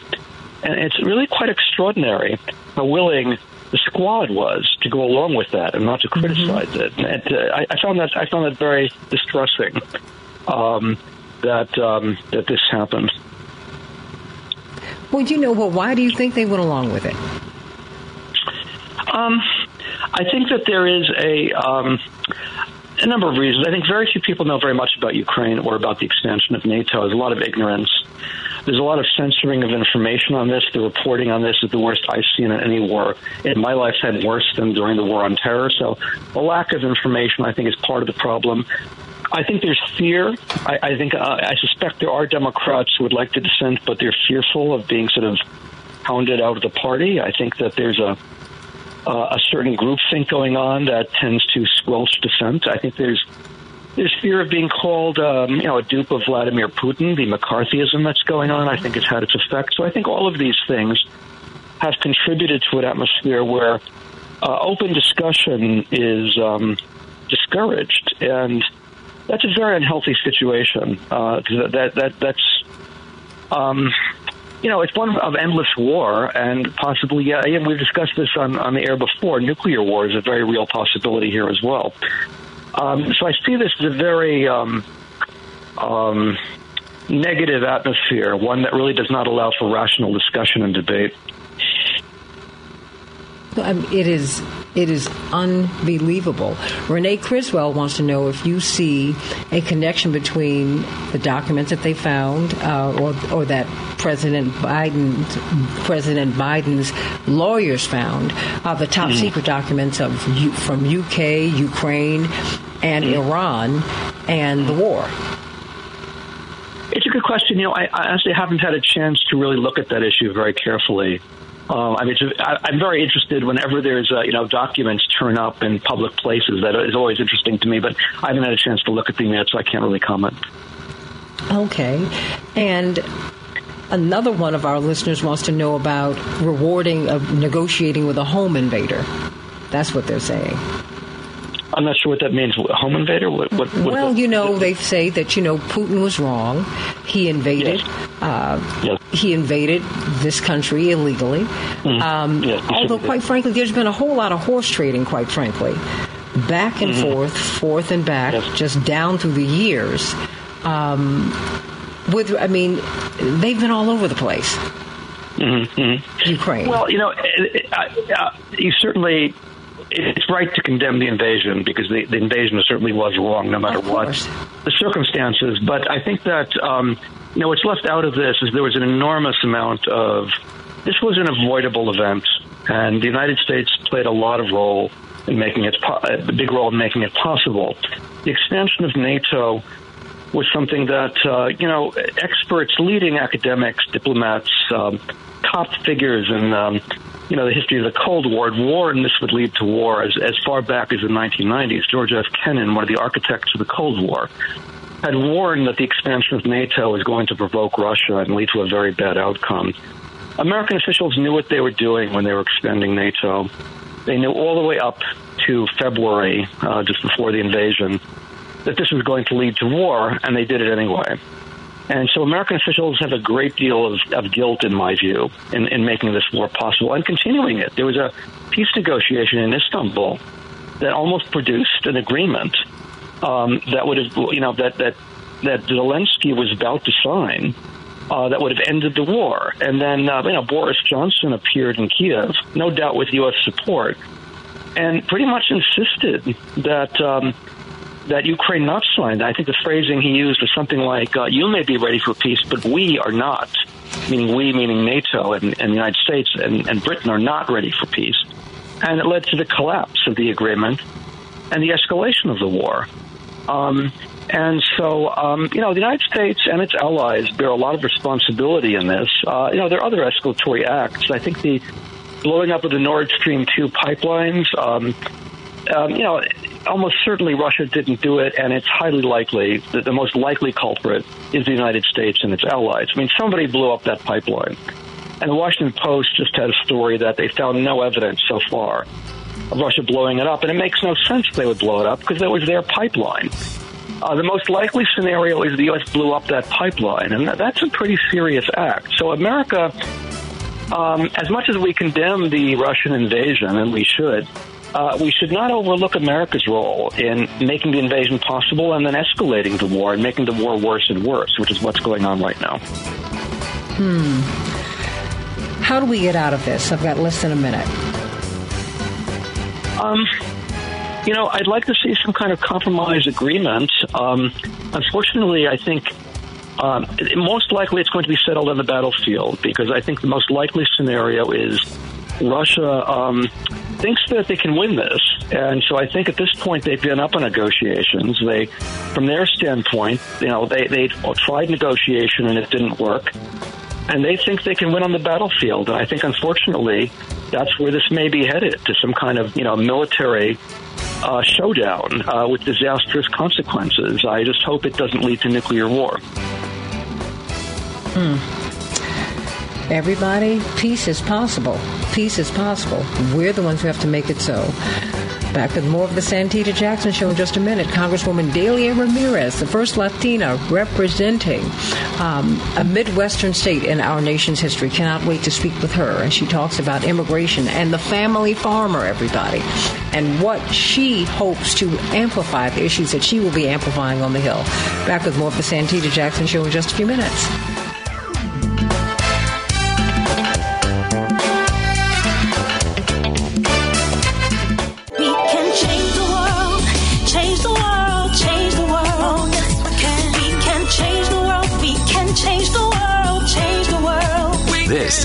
And it's really quite extraordinary how willing the squad was to go along with that and not to criticize it. And I found that very distressing that this happened. Well, why do you think they went along with it? I think that there is a number of reasons. I think very few people know very much about Ukraine or about the expansion of NATO. There's a lot of ignorance. There's a lot of censoring of information on this. The reporting on this is the worst I've seen in any war in my lifetime, worse than during the War on Terror. So a lack of information, I think, is part of the problem. I think there's fear. I suspect there are Democrats who would like to dissent, but they're fearful of being sort of hounded out of the party. I think that there's a certain groupthink going on that tends to squelch dissent. I think there's fear of being called, a dupe of Vladimir Putin. The McCarthyism that's going on, I think, has had its effect. So I think all of these things have contributed to an atmosphere where open discussion is discouraged, and that's a very unhealthy situation. It's one of endless war, and possibly, and we've discussed this on the air before, nuclear war is a very real possibility here as well. So I see this as a very negative atmosphere, one that really does not allow for rational discussion and debate. It is unbelievable. Renee Criswell wants to know if you see a connection between the documents that they found or that President Biden's lawyers found, the top secret documents from UK, Ukraine, and Iran, and the war. It's a good question. I actually haven't had a chance to really look at that issue very carefully. I'm very interested whenever there's, documents turn up in public places. That is always interesting to me, but I haven't had a chance to look at them yet, so I can't really comment. Okay. And another one of our listeners wants to know about negotiating with a home invader. That's what they're saying. I'm not sure what that means. Home invader? They say that, Putin was wrong. He invaded. Yes. He invaded this country illegally. Although, quite frankly, there's been a whole lot of horse trading, quite frankly, back and forth and back, just down through the years. They've been all over the place. Ukraine. Well, you certainly. It's right to condemn the invasion because the invasion certainly was wrong, no matter what the circumstances. But I think that what's left out of this is there was an enormous amount of this was an avoidable event, and the United States played a lot of role in making it a big role in making it possible. The expansion of NATO was something that experts, leading academics, diplomats, top figures in the history of the Cold War, and this would lead to war as far back as the 1990s. George F. Kennan, one of the architects of the Cold War, had warned that the expansion of NATO was going to provoke Russia and lead to a very bad outcome. American officials knew what they were doing when they were expanding NATO. They knew all the way up to February, just before the invasion, that this was going to lead to war, and they did it anyway. And so American officials have a great deal of guilt, in my view, in making this war possible and continuing it. There was a peace negotiation in Istanbul that almost produced an agreement that would have, that Zelensky was about to sign that would have ended the war. And then, Boris Johnson appeared in Kiev, no doubt with U.S. support, and pretty much insisted that Ukraine not signed. I think the phrasing he used was something like, you may be ready for peace, but we are not, meaning we, meaning NATO and the United States and Britain are not ready for peace. And it led to the collapse of the agreement and the escalation of the war. The United States and its allies bear a lot of responsibility in this. There are other escalatory acts. I think the blowing up of the Nord Stream 2 pipelines, almost certainly Russia didn't do it, and it's highly likely that the most likely culprit is the United States and its allies. I mean, somebody blew up that pipeline. And the Washington Post just had a story that they found no evidence so far of Russia blowing it up, and it makes no sense they would blow it up because that was their pipeline. The most likely scenario is the U.S. blew up that pipeline, and that's a pretty serious act. So America As much as we condemn the Russian invasion, and we should not overlook America's role in making the invasion possible and then escalating the war and making the war worse and worse, which is what's going on right now. How do we get out of this? I've got less than a minute. You know, I'd like to see some kind of compromise agreement. Unfortunately, I think most likely it's going to be settled on the battlefield, because I think the most likely scenario is Russia thinks that they can win this. And so I think at this point they've given up on negotiations. They, from their standpoint, you know, they tried negotiation and it didn't work. And they think they can win on the battlefield. And I think, unfortunately, that's where this may be headed, to some kind of, you know, military showdown with disastrous consequences. I just hope it doesn't lead to nuclear war. Everybody, peace is possible. Peace is possible. We're the ones who have to make it so. Back with more of the Santita Jackson Show in just a minute. Congresswoman Delia Ramirez, the first Latina representing a Midwestern state in our nation's history. Cannot wait to speak with her as she talks about immigration and the family farmer, everybody, and what she hopes to amplify, the issues that she will be amplifying on the Hill. Back with more of the Santita Jackson Show in just a few minutes. This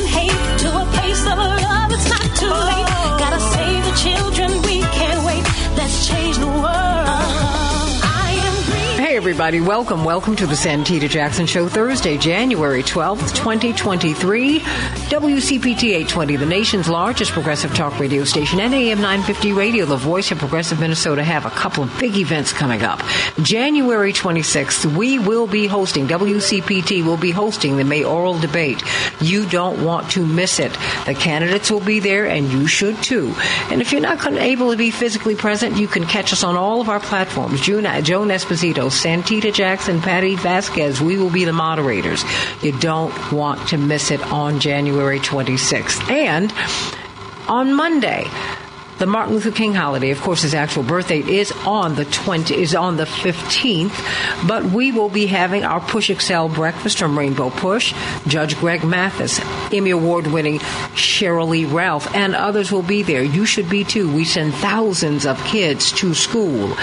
Hey, everybody. Welcome. Welcome to the Santita Jackson Show, Thursday, January 12th, 2023. WCPT 820, the nation's largest progressive talk radio station, and AM 950 Radio, the voice of progressive Minnesota, have a couple of big events coming up. January 26th, we will be hosting, WCPT will be hosting the mayoral debate. You don't want to miss it. The candidates will be there, and you should too. And if you're not able to be physically present, you can catch us on all of our platforms. Joan Esposito, Santita Jackson, Patty Vasquez, we will be the moderators. You don't want to miss it on January 26th. And on Monday, the Martin Luther King holiday, of course, his actual birthday is on the 15th, but we will be having our Push Excel breakfast from Rainbow Push. Judge Greg Mathis, Emmy Award-winning Cheryl Lee Ralph, and others will be there. You should be too. We send thousands of kids to school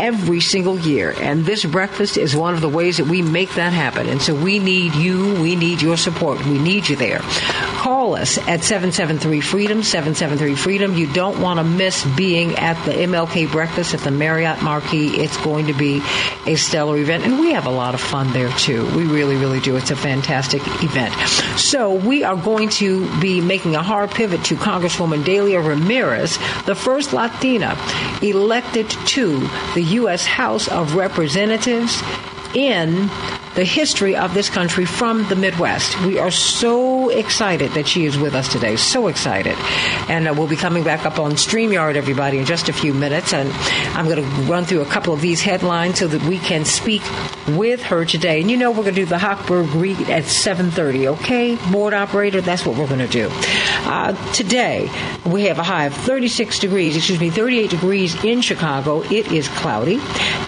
every single year, and this breakfast is one of the ways that we make that happen. And so we need you. We need your support. We need you there. Call us at 773-FREEDOM, 773-FREEDOM. You don't want to miss being at the MLK breakfast at the Marriott Marquis. It's going to be a stellar event, and we have a lot of fun there, too. We really, really do. It's a fantastic event. So we are going to be making a hard pivot to Congresswoman Delia Ramirez, the first Latina elected to the U.S. House of Representatives in the history of this country from the Midwest. We are so excited that she is with us today. So excited. And we'll be coming back up on StreamYard, everybody, in just a few minutes. And I'm going to run through a couple of these headlines so that we can speak with her today. And you know we're going to do the Hochberg Read at 7:30, okay? Board operator, that's what we're going to do. Today, we have a high of 38 degrees in Chicago. It is cloudy.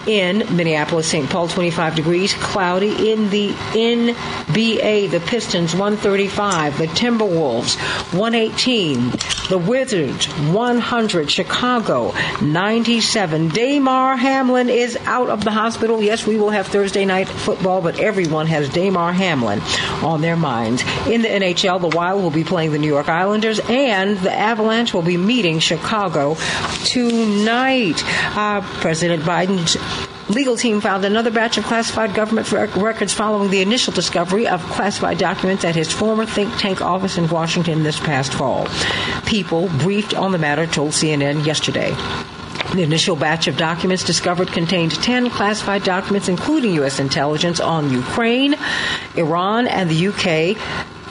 In Minneapolis, St. Paul, 25 degrees, cloudy. In the NBA, the Pistons 135, the Timberwolves 118, the Wizards 100, Chicago 97. Damar Hamlin is out of the hospital. Yes, we will have Thursday night football, but everyone has Damar Hamlin on their minds. In the NHL, the Wild will be playing the New York Islanders, and the Avalanche will be meeting Chicago tonight. President Biden's legal team filed another batch of classified government records following the initial discovery of classified documents at his former think tank office in Washington this past fall. People briefed on the matter told CNN yesterday. The initial batch of documents discovered contained 10 classified documents, including U.S. intelligence on Ukraine, Iran, and the U.K.,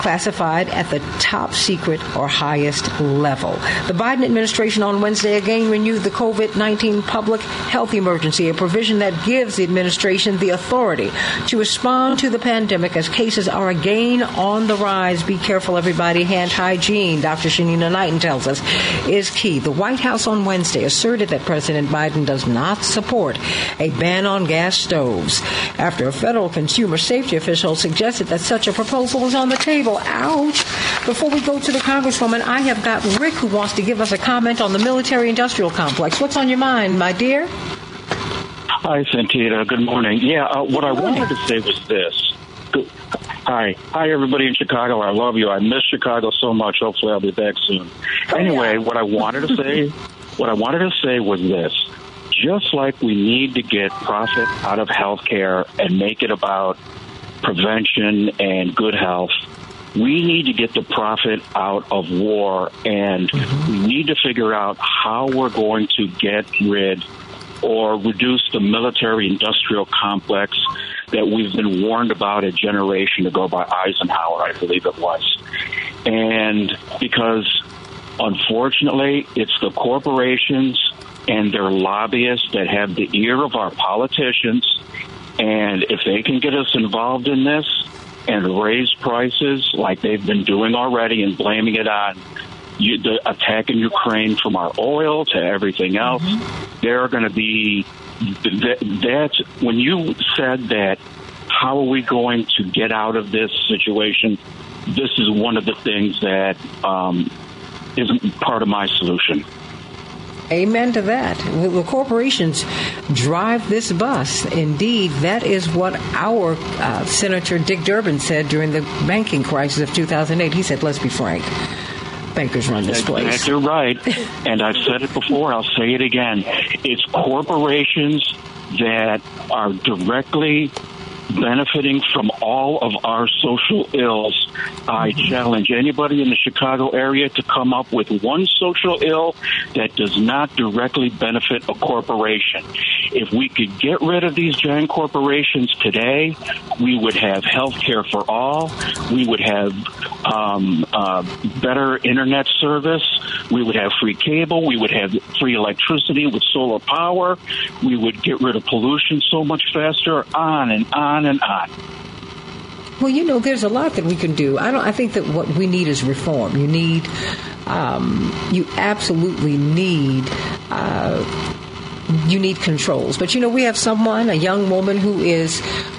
classified at the top secret or highest level. The Biden administration on Wednesday again renewed the COVID-19 public health emergency, a provision that gives the administration the authority to respond to the pandemic as cases are again on the rise. Be careful, everybody. Hand hygiene, Dr. Shanina Knighton tells us, is key. The White House on Wednesday asserted that President Biden does not support a ban on gas stoves after a federal consumer safety official suggested that such a proposal was on the table. Ouch. Before we go to the Congresswoman, I have got Rick, who wants to give us a comment on the military-industrial complex. What's on your mind, my dear? Hi, Santita. Good morning. Yeah, what I wanted to say was this. Hi, everybody in Chicago. I love you. I miss Chicago so much. Hopefully I'll be back soon. Anyway, what I wanted to say was this. Just like we need to get profit out of healthcare and make it about prevention and good health, we need to get the profit out of war, and we need to figure out how we're going to get rid or reduce the military-industrial complex that we've been warned about a generation ago by Eisenhower, I believe it was. And because, unfortunately, it's the corporations and their lobbyists that have the ear of our politicians, and if they can get us involved in this and raise prices like they've been doing already and blaming it on the attack in Ukraine, from our oil to everything else, they're going to be that's when you said that, how are we going to get out of this situation? This is one of the things that isn't part of my solution. Amen to that. The corporations drive this bus. Indeed, that is what our Senator Dick Durbin said during the banking crisis of 2008. He said, let's be frank. Bankers run this place. You're right. And I've said it before. I'll say it again. It's corporations that are directly benefiting from all of our social ills. I challenge anybody in the Chicago area to come up with one social ill that does not directly benefit a corporation. If we could get rid of these giant corporations today, we would have health care for all. We would have better internet service. We would have free cable. We would have free electricity with solar power. We would get rid of pollution so much faster, on and on. Well, you know, there's a lot that we can do. I think that what we need is reform. You need, you absolutely need. You need controls. But, you know, we have someone, a young woman who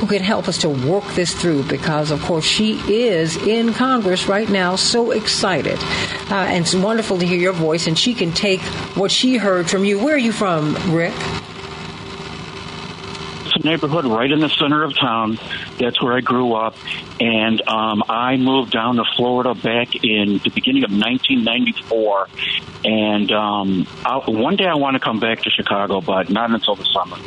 can help us to work this through because, of course, she is in Congress right now, so excited. And it's wonderful to hear your voice, and she can take what she heard from you. Where are you from, Rick? Neighborhood right in the center of town. That's where I grew up, and I moved down to Florida back in the beginning of 1994, and one day I want to come back to Chicago, but not until the summer.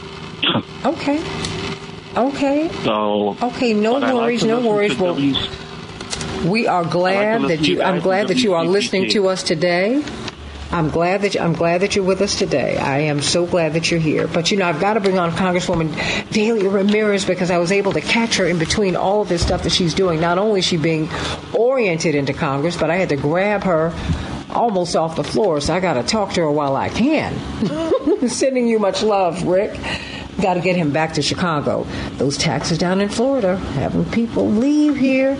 Okay. So, no worries. Well, we are glad that you I'm glad that you are listening to us today. I'm glad that you're with us today. I am so glad that you're here. But, you know, I've got to bring on Congresswoman Delia Ramirez because I was able to catch her in between all of this stuff that she's doing. Not only is she being oriented into Congress, but I had to grab her almost off the floor, so I got to talk to her while I can. Sending you much love, Rick. Got to get him back to Chicago. Those taxes down in Florida, having people leave here.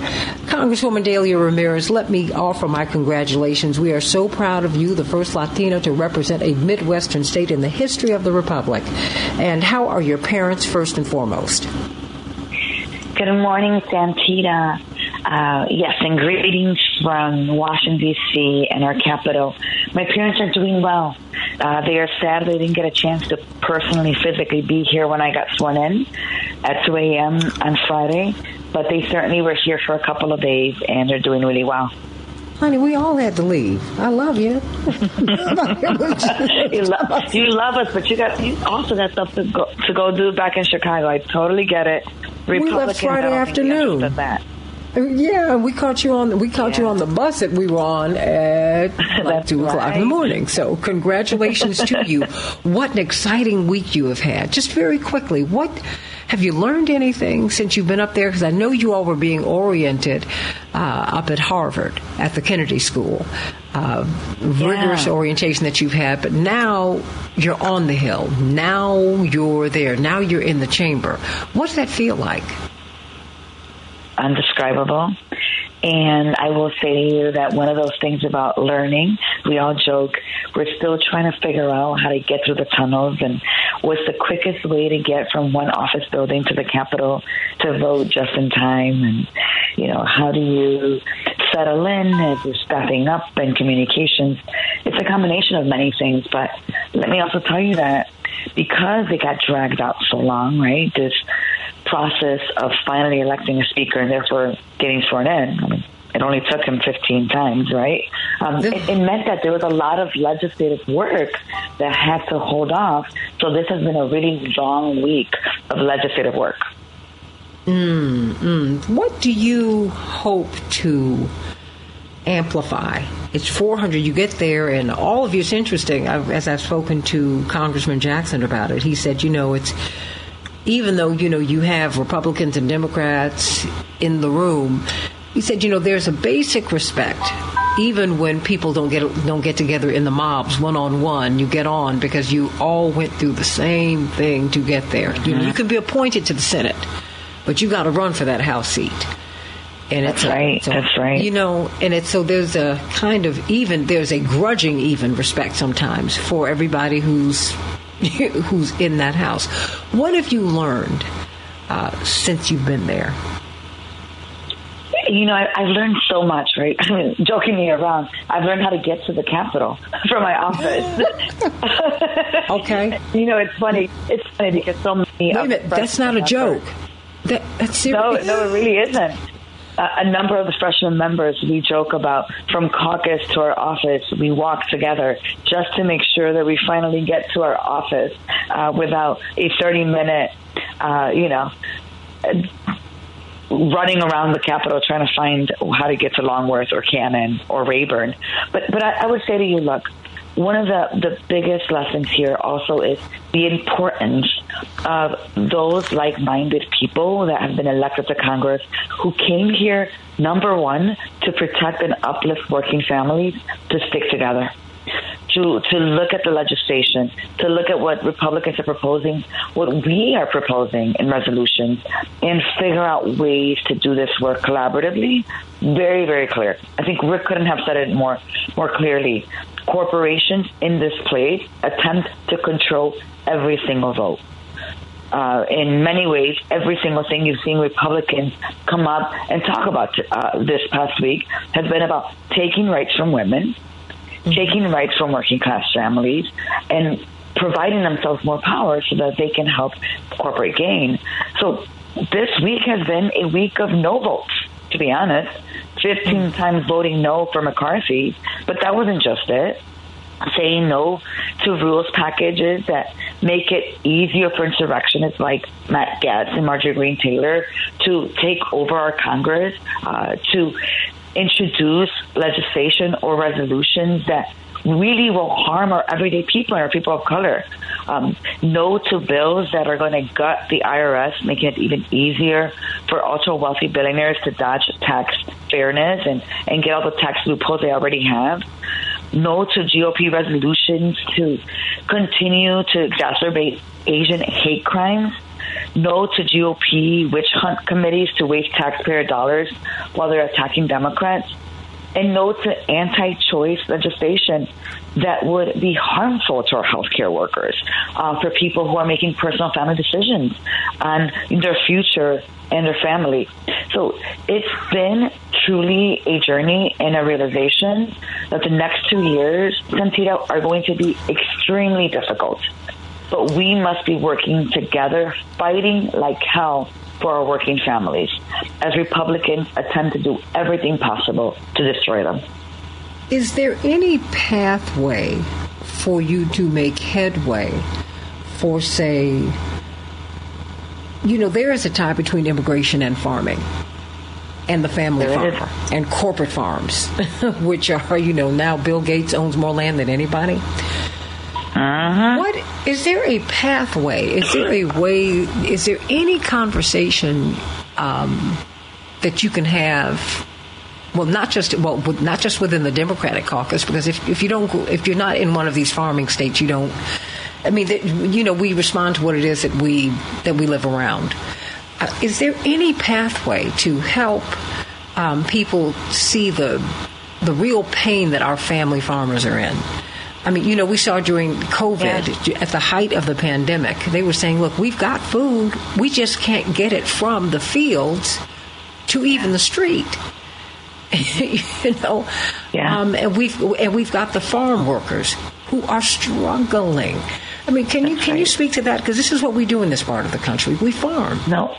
Congresswoman Delia Ramirez, let me offer my congratulations. We are so proud of you, the first Latina to represent a Midwestern state in the history of the Republic. And how are your parents, first and foremost? Good morning, Santita. Yes, and greetings from Washington, D.C. and our capital. My parents are doing well. They are sad they didn't get a chance to personally, physically be here when I got sworn in at 2 a.m. on Friday, but they certainly were here for a couple of days, and they're doing really well. Honey, we all had to leave. I love you. you love us, but you also got stuff to go do back in Chicago. I totally get it. We left Friday afternoon. Yeah, we caught you on the bus that we were on at like 2 o'clock in the morning. So congratulations to you. What an exciting week you have had. Just very quickly, what have you learned anything since you've been up there? Because I know you all were being oriented up at Harvard at the Kennedy School. Rigorous orientation that you've had, but now you're on the Hill. Now you're there. Now you're in the chamber. What does that feel like? Undescribable. And I will say to you that one of those things about learning, we all joke, we're still trying to figure out how to get through the tunnels and what's the quickest way to get from one office building to the Capitol to vote just in time. And, you know, how do you settle in as you're staffing up and communications? It's a combination of many things. But let me also tell you that because it got dragged out so long, right, this process of finally electing a speaker and therefore getting sworn in. I mean, it only took him 15 times, right? It meant that there was a lot of legislative work that had to hold off. So this has been a really long week of legislative work. What do you hope to amplify? It's 400. You get there, and all of you, it's interesting. As I've spoken to Congressman Jackson about it, he said, you know, it's even though, you know, you have Republicans and Democrats in the room, he said, you know, there's a basic respect. Even when people don't get together in the mobs one-on-one, you get on because you all went through the same thing to get there. Mm-hmm. You could be appointed to the Senate, but you got to run for that House seat. And That's right. You know, and it's so there's a kind of grudging respect sometimes for everybody who's in that house. What have you learned since you've been there? You know, I've learned so much, right? I mean, jokingly around, I've learned how to get to the Capitol from my office. Okay. You know, it's funny. It's funny because so many... Wait a minute, that's not a joke. That's serious. No, it really isn't. A number of the freshman members, we joke about, from caucus to our office, we walk together just to make sure that we finally get to our office without a 30-minute, running around the Capitol trying to find how to get to Longworth or Cannon or Rayburn. But I would say to you, look, one of the biggest lessons here also is the importance of those like-minded people that have been elected to Congress who came here, number one, to protect and uplift working families, to stick together, to look at the legislation, to look at what Republicans are proposing, what we are proposing in resolutions, and figure out ways to do this work collaboratively. Very, very clear. I think Rick couldn't have said it more clearly. Corporations in this place attempt to control every single vote. In many ways, every single thing you've seen Republicans come up and talk about this past week has been about taking rights from women, taking rights from working class families, and providing themselves more power so that they can help corporate gain. So this week has been a week of no votes, to be honest. 15 times voting no for McCarthy, but that wasn't just it. Saying no to rules packages that make it easier for insurrectionists like Matt Gaetz and Marjorie Taylor Greene to take over our Congress, to introduce legislation or resolutions that really will harm our everyday people and our people of color. No to bills that are going to gut the IRS, making it even easier for ultra-wealthy billionaires to dodge tax fairness and get all the tax loopholes they already have. No to GOP resolutions to continue to exacerbate Asian hate crimes. No to GOP witch hunt committees to waste taxpayer dollars while they're attacking Democrats. And no to anti-choice legislation that would be harmful to our healthcare workers, for people who are making personal family decisions on their future and their family. So it's been truly a journey and a realization that the next 2 years, Santita, are going to be extremely difficult. But we must be working together, fighting like hell for our working families, as Republicans attempt to do everything possible to destroy them. Is there any pathway for you to make headway for, say, you know, there is a tie between immigration and farming. and the family farm and corporate farms, which are, you know, now Bill Gates owns more land than anybody. Uh-huh. What is there a pathway? Is there a way? Is there any conversation that you can have? Well, not just within the Democratic caucus, because if you're not in one of these farming states, you don't. I mean, you know, we respond to what it is that we live around. Is there any pathway to help people see the real pain that our family farmers are in? I mean, you know, we saw during COVID, at the height of the pandemic, they were saying, look, we've got food. We just can't get it from the fields to even the street. You know, and we've got the farm workers who are struggling. I mean, can you speak to that? Because this is what we do in this part of the country. We farm. No,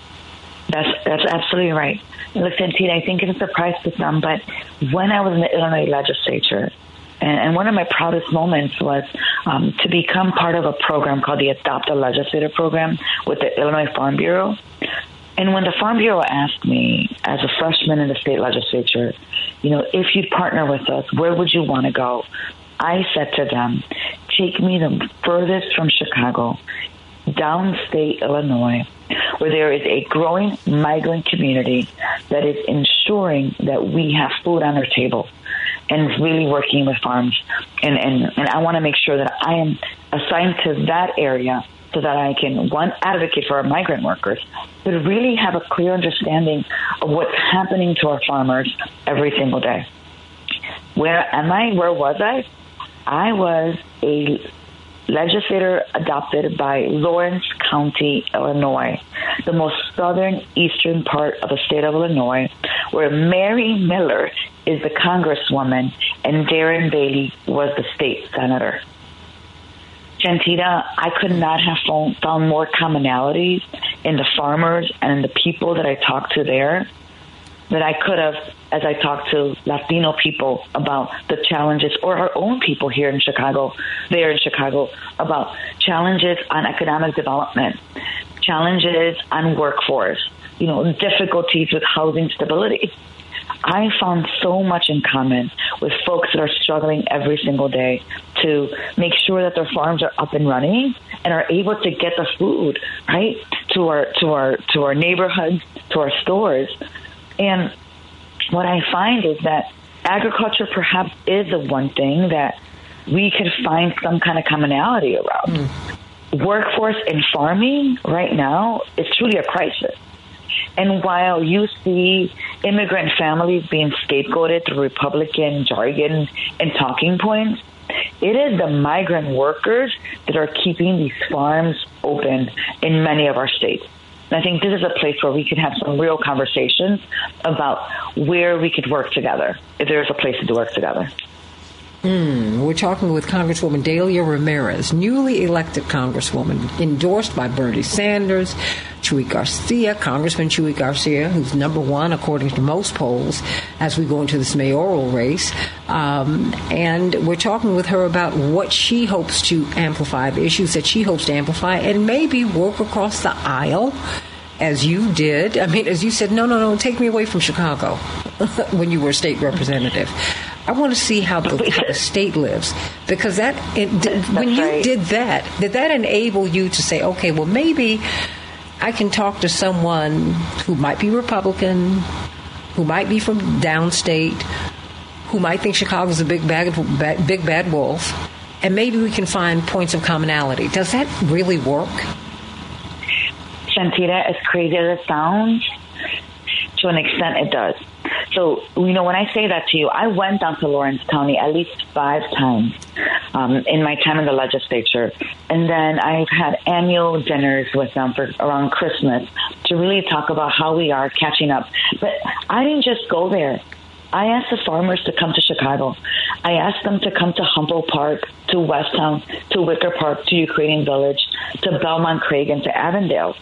that's absolutely right. Look, Santita, I think it's a surprise to some, but when I was in the Illinois legislature, and one of my proudest moments was to become part of a program called the Adopt a Legislator Program with the Illinois Farm Bureau. And when the Farm Bureau asked me, as a freshman in the state legislature, you know, if you'd partner with us, where would you want to go? I said to them, take me the furthest from Chicago, downstate Illinois, where there is a growing migrant community that is ensuring that we have food on our table and really working with farms. And I want to make sure that I am assigned to that area, so that I can, one, advocate for our migrant workers, but really have a clear understanding of what's happening to our farmers every single day. Where am I? Where was I? I was a legislator adopted by Lawrence County, Illinois, the most southern eastern part of the state of Illinois, where Mary Miller is the congresswoman and Darren Bailey was the state senator. Santita, I could not have found more commonalities in the farmers and the people that I talked to there than I could have as I talked to Latino people about the challenges, or our own people here in Chicago, there in Chicago, about challenges on economic development, challenges on workforce, you know, difficulties with housing stability. I found so much in common with folks that are struggling every single day to make sure that their farms are up and running and are able to get the food right to our neighborhoods, to our stores. And what I find is that agriculture perhaps is the one thing that we could find some kind of commonality around. Workforce and farming right now is truly a crisis. And while you see immigrant families being scapegoated through Republican jargon and talking points, it is the migrant workers that are keeping these farms open in many of our states. And I think this is a place where we can have some real conversations about where we could work together, if there is a place to work together. We're talking with Congresswoman Delia Ramirez, newly elected Congresswoman, endorsed by Bernie Sanders, Chuy Garcia, Congressman Chuy Garcia, who's number one, according to most polls, as we go into this mayoral race. And we're talking with her about what she hopes to amplify, the issues that she hopes to amplify, and maybe work across the aisle. As you did, I mean, as you said, no, take me away from Chicago when you were a state representative. I want to see how the state lives, because did that enable you to say, okay, well, maybe I can talk to someone who might be Republican, who might be from downstate, who might think Chicago's a big bad wolf, and maybe we can find points of commonality. Does that really work? Santita, as crazy as it sounds, to an extent it does. So, you know, when I say that to you, I went down to Lawrence County at least 5 times in my time in the legislature. And then I've had annual dinners with them for around Christmas to really talk about how we are catching up. But I didn't just go there. I asked the farmers to come to Chicago. I asked them to come to Humboldt Park, to Westtown, to Wicker Park, to Ukrainian Village, to Belmont Cragin, to Avondale.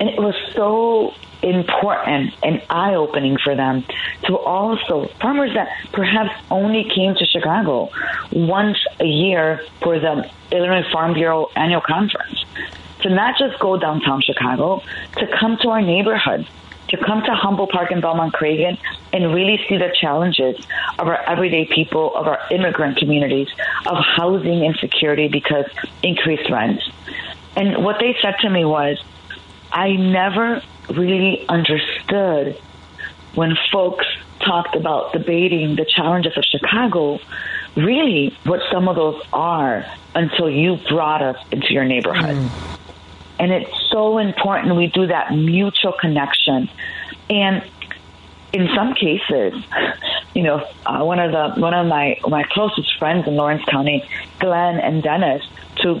And it was so important and eye-opening for them to also, farmers that perhaps only came to Chicago once a year for the Illinois Farm Bureau annual conference, to not just go downtown Chicago, to come to our neighborhood, to come to Humboldt Park in Belmont Cragin and really see the challenges of our everyday people, of our immigrant communities, of housing insecurity because increased rents. And what they said to me was, I never really understood when folks talked about debating the challenges of Chicago, really what some of those are until you brought us into your neighborhood. Mm. And it's so important we do that mutual connection. And in some cases, you know, one of my closest friends in Lawrence County, Glenn and Dennis, two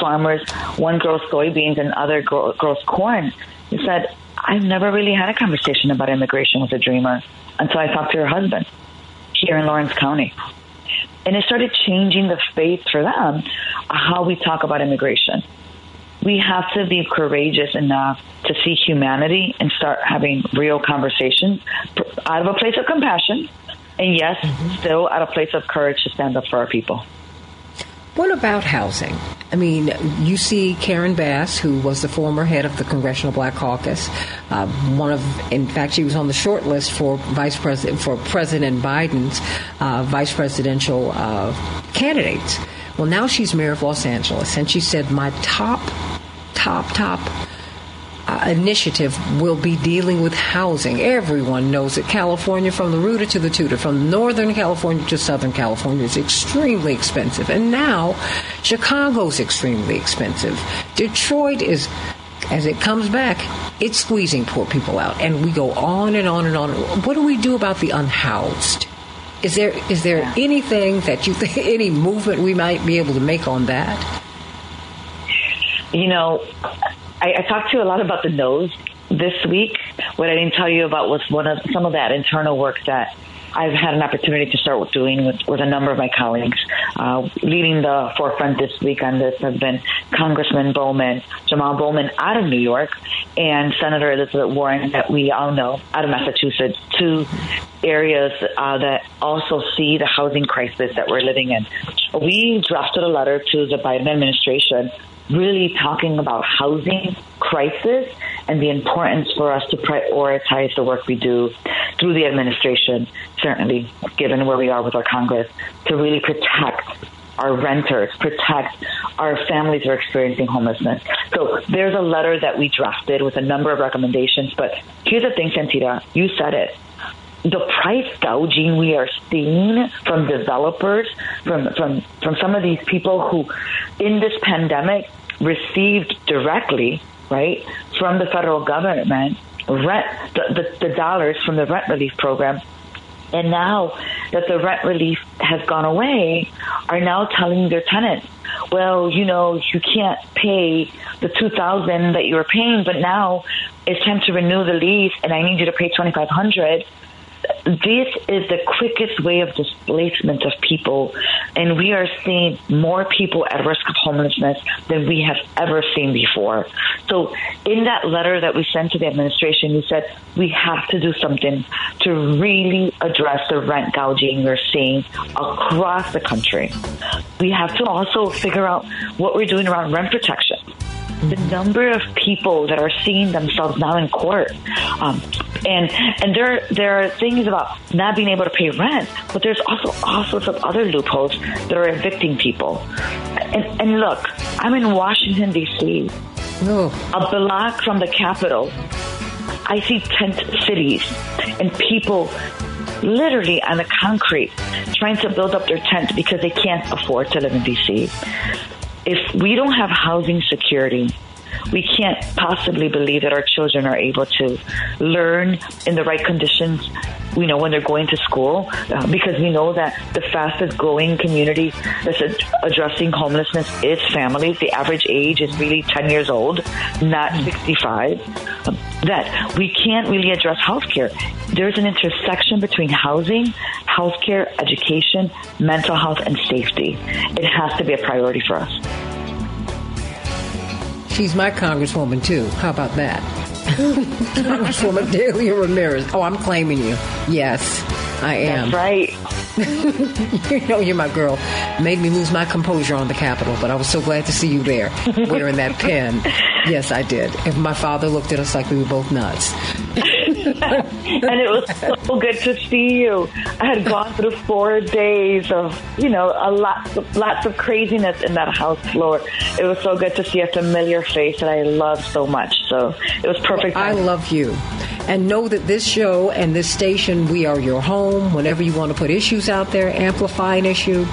farmers, one grows soybeans and other grows corn. He said, I've never really had a conversation about immigration with a dreamer until I talked to her husband here in Lawrence County. And it started changing the faith for them, how we talk about immigration. We have to be courageous enough to see humanity and start having real conversations out of a place of compassion. And yes, still out of a place of courage to stand up for our people. What about housing? I mean, you see Karen Bass, who was the former head of the Congressional Black Caucus, in fact, she was on the short list for President Biden's vice presidential candidates. Well, now she's mayor of Los Angeles, and she said, my top initiative will be dealing with housing. Everyone knows that California, from the rooter to the tutor, from Northern California to Southern California, is extremely expensive. And now Chicago's extremely expensive. Detroit is, as it comes back, it's squeezing poor people out. And we go on and on and on. What do we do about the unhoused? Is there anything that you think, any movement we might be able to make on that? You know, I talked to you a lot about the no's this week. What I didn't tell you about was some of that internal work that I've had an opportunity to start doing with a number of my colleagues. Leading the forefront this week on this has been Congressman Bowman, Jamal Bowman out of New York, and Senator Elizabeth Warren, that we all know, out of Massachusetts, two areas that also see the housing crisis that we're living in. We drafted a letter to the Biden administration really talking about housing crisis and the importance for us to prioritize the work we do through the administration, certainly given where we are with our Congress, to really protect our renters, protect our families who are experiencing homelessness. So there's a letter that we drafted with a number of recommendations. But here's the thing, Santita, you said it. The price gouging we are seeing from developers, from some of these people who in this pandemic received directly, right, from the federal government, rent the dollars from the rent relief program. And now that the rent relief has gone away, are now telling their tenants, well, you know, you can't pay the $2,000 that you were paying, but now it's time to renew the lease and I need you to pay $2,500. This is the quickest way of displacement of people, and we are seeing more people at risk of homelessness than we have ever seen before. So in that letter that we sent to the administration, we said we have to do something to really address the rent gouging we're seeing across the country. We have to also figure out what we're doing around rent protection. The number of people that are seeing themselves now in court, and there are things about not being able to pay rent, but there's also all sorts of other loopholes that are evicting people. And look, I'm in Washington, D.C., a block from the Capitol. I see tent cities and people literally on the concrete trying to build up their tent because they can't afford to live in D.C. If we don't have housing security, we can't possibly believe that our children are able to learn in the right conditions, you know, when they're going to school, because we know that the fastest growing community that's addressing homelessness is families. The average age is really 10 years old, not 65. That we can't really address healthcare. There's an intersection between housing, healthcare, education, mental health, and safety. It has to be a priority for us. She's my congresswoman, too. How about that? Congresswoman Delia Ramirez. Oh, I'm claiming you. Yes, I am. That's right. You know, you're my girl. Made me lose my composure on the Capitol, but I was so glad to see you there wearing that pin. Yes, I did. And my father looked at us like we were both nuts. And it was so good to see you. I had gone through 4 days of, you know, lots of craziness in that house floor. It was so good to see a familiar face that I love so much. So it was perfect. Well, I love you. And know that this show and this station, we are your home. Whenever you want to put issues out there, amplify an issue,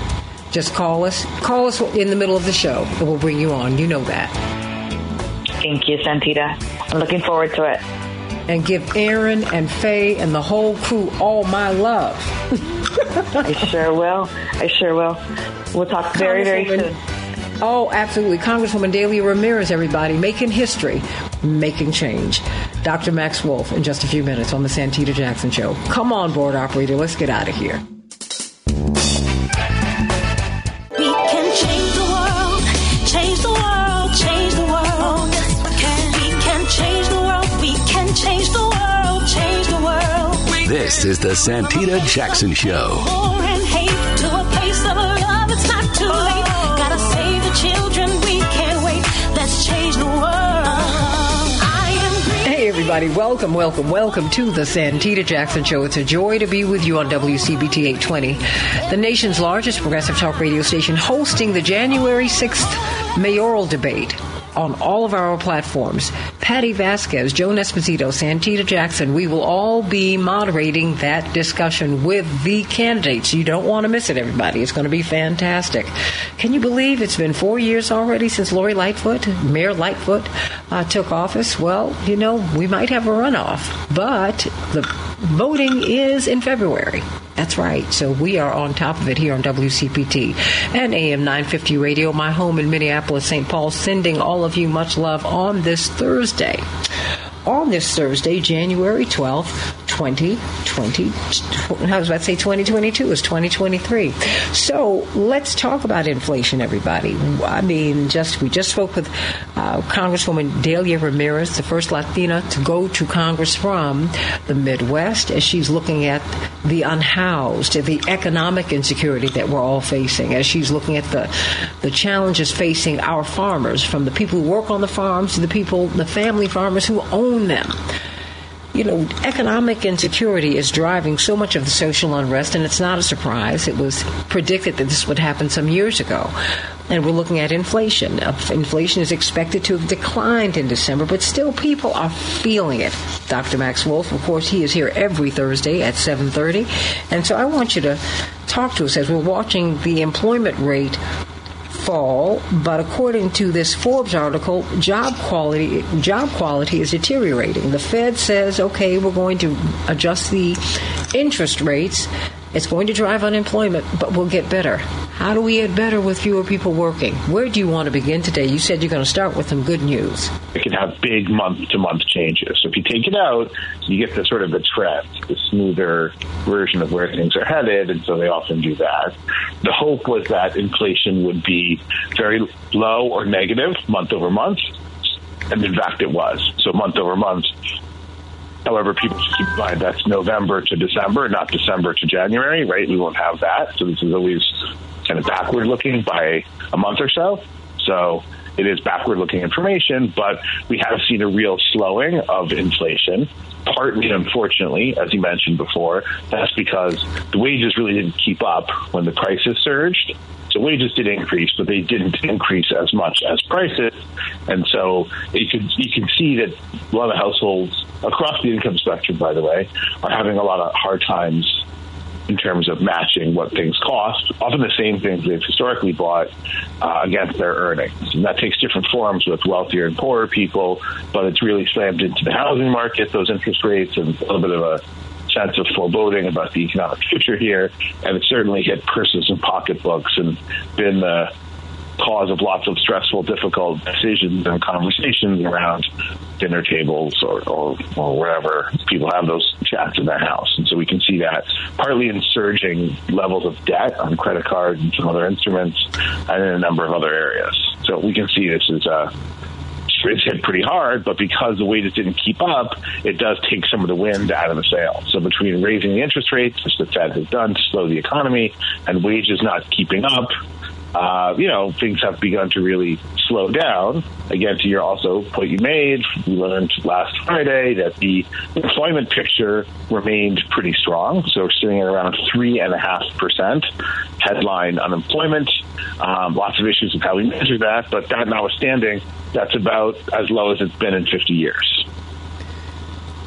just call us. Call us in the middle of the show, and we'll bring you on. You know that. Thank you, Santita. I'm looking forward to it. And give Aaron and Faye and the whole crew all my love. I sure will. I sure will. We'll talk very, very soon. Oh, absolutely. Congresswoman Delia Ramirez, everybody, making history, making change. Dr. Max Wolff in just a few minutes on the Santita Jackson Show. Come on, board operator. Let's get out of here. This is the Santita Jackson Show. Hey, everybody. Welcome, welcome, welcome to the Santita Jackson Show. It's a joy to be with you on WCBT 820, the nation's largest progressive talk radio station, hosting the January 6th mayoral debate on all of our platforms. Patty Vasquez, Joan Esposito, Santita Jackson, we will all be moderating that discussion with the candidates. You don't want to miss it, everybody. It's going to be fantastic. Can you believe it's been 4 years already since Lori Lightfoot, Mayor Lightfoot, took office? Well, you know, we might have a runoff, but the voting is in February. That's right. So we are on top of it here on WCPT and AM 950 Radio, my home in Minneapolis, St. Paul, sending all of you much love on this Thursday. On this Thursday, January 12th, 2020, I was about to say 2022, is 2023. So let's talk about inflation, everybody. I mean, we just spoke with Congresswoman Delia Ramirez, the first Latina to go to Congress from the Midwest, as she's looking at the unhoused, the economic insecurity that we're all facing, as she's looking at the challenges facing our farmers, from the people who work on the farms to the family farmers who own them. You know, economic insecurity is driving so much of the social unrest, and it's not a surprise. It was predicted that this would happen some years ago. And we're looking at inflation. Inflation is expected to have declined in December, but still people are feeling it. Dr. Max Wolff, of course, he is here every Thursday at 7:30. And so I want you to talk to us as we're watching the employment rate fall, but according to this Forbes article, job quality is deteriorating. The Fed says, okay, we're going to adjust the interest rates. It's going to drive unemployment, but we'll get better. How do we get better with fewer people working? Where do you want to begin today? You said you're going to start with some good news. It can have big month-to-month changes. So if you take it out, you get the sort of the trend, the smoother version of where things are headed, and so they often do that. The hope was that inflation would be very low or negative month over month, and in fact it was. So month over month. However, people should keep in mind that's November to December, not December to January, right? We won't have that. So this is always kind of backward looking by a month or so. So it is backward looking information, but we have seen a real slowing of inflation. Partly, unfortunately, as you mentioned before, that's because the wages really didn't keep up when the prices surged. So wages did increase, but they didn't increase as much as prices. And so you can see that a lot of households across the income spectrum, by the way, are having a lot of hard times in terms of matching what things cost, often the same things they've historically bought against their earnings. And that takes different forms with wealthier and poorer people, but it's really slammed into the housing market, those interest rates, and a little bit of a sense of foreboding about the economic future here, and it certainly hit purses and pocketbooks and been the cause of lots of stressful, difficult decisions and conversations around dinner tables or wherever people have those chats in their house. And so we can see that partly in surging levels of debt on credit cards and some other instruments and in a number of other areas. So we can see this is it's hit pretty hard, but because the wages didn't keep up, it does take some of the wind out of the sails. So between raising the interest rates, which the Fed has done to slow the economy, and wages not keeping up, things have begun to really slow down. Again, to your also point you made, we learned last Friday that the employment picture remained pretty strong. So we're sitting at around 3.5% headline unemployment. Lots of issues with how we measure that, but that notwithstanding, that's about as low as it's been in 50 years.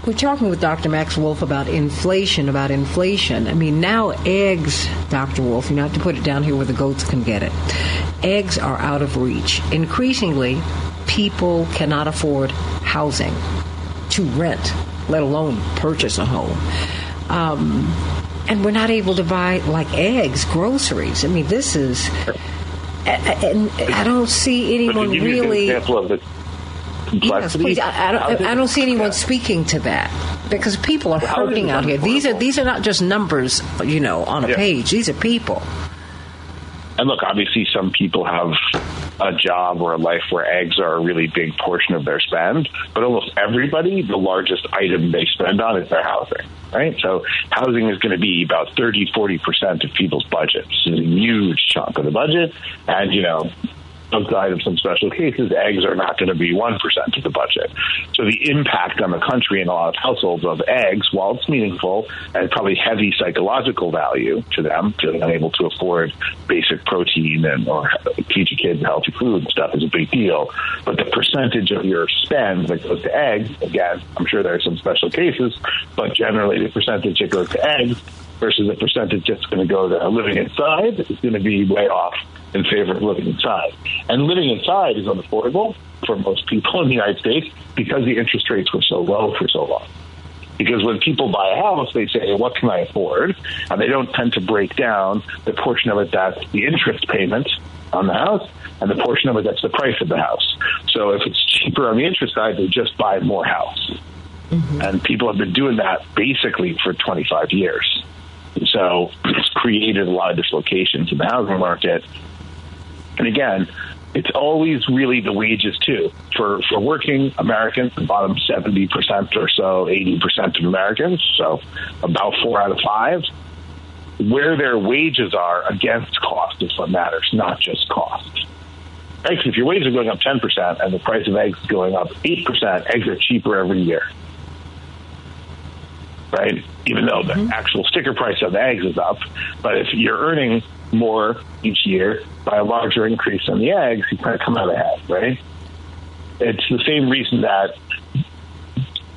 We're talking with Dr. Max Wolff about inflation, I mean, now eggs, Dr. Wolff, you know, I have to put it down here where the goats can get it. Eggs are out of reach. Increasingly, people cannot afford housing to rent, let alone purchase a home. And we're not able to buy, like eggs, groceries. I mean, this is... And I don't see anyone really... Yes, please. I don't see anyone speaking to that because people are hurting out here. These are not just numbers, you know, on a page. These are people. And look, obviously, some people have a job or a life where eggs are a really big portion of their spend, but almost everybody, the largest item they spend on is their housing, right? So housing is going to be about 30-40% of people's budgets. It's a huge chunk of the budget, and, you know, outside of some special cases, eggs are not going to be 1% of the budget. So the impact on the country and a lot of households of eggs, while it's meaningful and probably heavy psychological value to them, being unable to afford basic protein and or teach a kid healthy food and stuff is a big deal. But the percentage of your spend that goes to eggs, again, I'm sure there are some special cases, but generally the percentage that goes to eggs versus the percentage that's going to go to living inside is going to be way off in favor of living inside. And living inside is unaffordable for most people in the United States because the interest rates were so low for so long. Because when people buy a house, they say, what can I afford? And they don't tend to break down the portion of it that's the interest payment on the house and the portion of it that's the price of the house. So if it's cheaper on the interest side, they just buy more house. Mm-hmm. And people have been doing that basically for 25 years. So it's created a lot of dislocations in the housing market. And again, it's always really the wages, too. For working Americans, the bottom 70% or so, 80% of Americans, so about 4 out of 5, where their wages are against cost is what matters, not just cost. Right? If your wages are going up 10% and the price of eggs is going up 8%, eggs are cheaper every year. Right? Even though the actual sticker price of the eggs is up. But if you're earning more each year by a larger increase on the eggs, you kind of come out ahead, right? It's the same reason that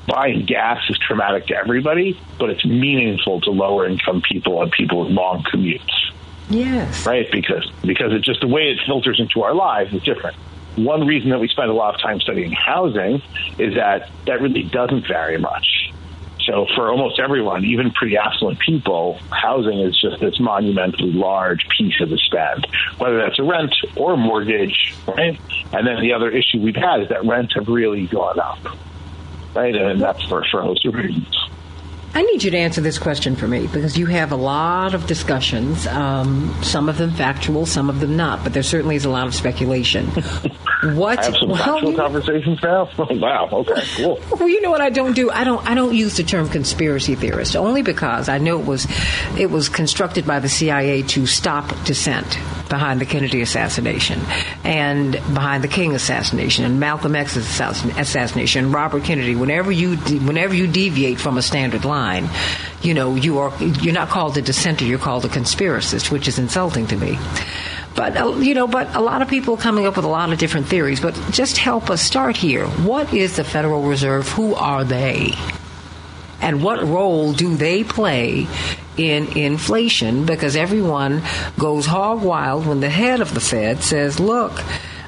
buying gas is traumatic to everybody, but it's meaningful to lower-income people and people with long commutes. Yes. Right? Because it's just the way it filters into our lives is different. One reason that we spend a lot of time studying housing is that really doesn't vary much. So for almost everyone, even pretty affluent people, housing is just this monumentally large piece of the spend, whether that's a rent or a mortgage, right? And then the other issue we've had is that rents have really gone up, right? And that's for a host of reasons. I need you to answer this question for me because you have a lot of discussions, some of them factual, some of them not, but there certainly is a lot of speculation. What? I have some factual conversations now? Wow, okay, cool. Well, you know what I don't do? I don't use the term conspiracy theorist only because I know it was constructed by the CIA to stop dissent behind the Kennedy assassination and behind the King assassination and Malcolm X's assassination and Robert Kennedy. Whenever you deviate from a standard line, you know, you're not called a dissenter, you're called a conspiracist, which is insulting to me. But, you know, a lot of people coming up with a lot of different theories. But just help us start here. What is the Federal Reserve? Who are they? And what role do they play in inflation? Because everyone goes hog wild when the head of the Fed says, look,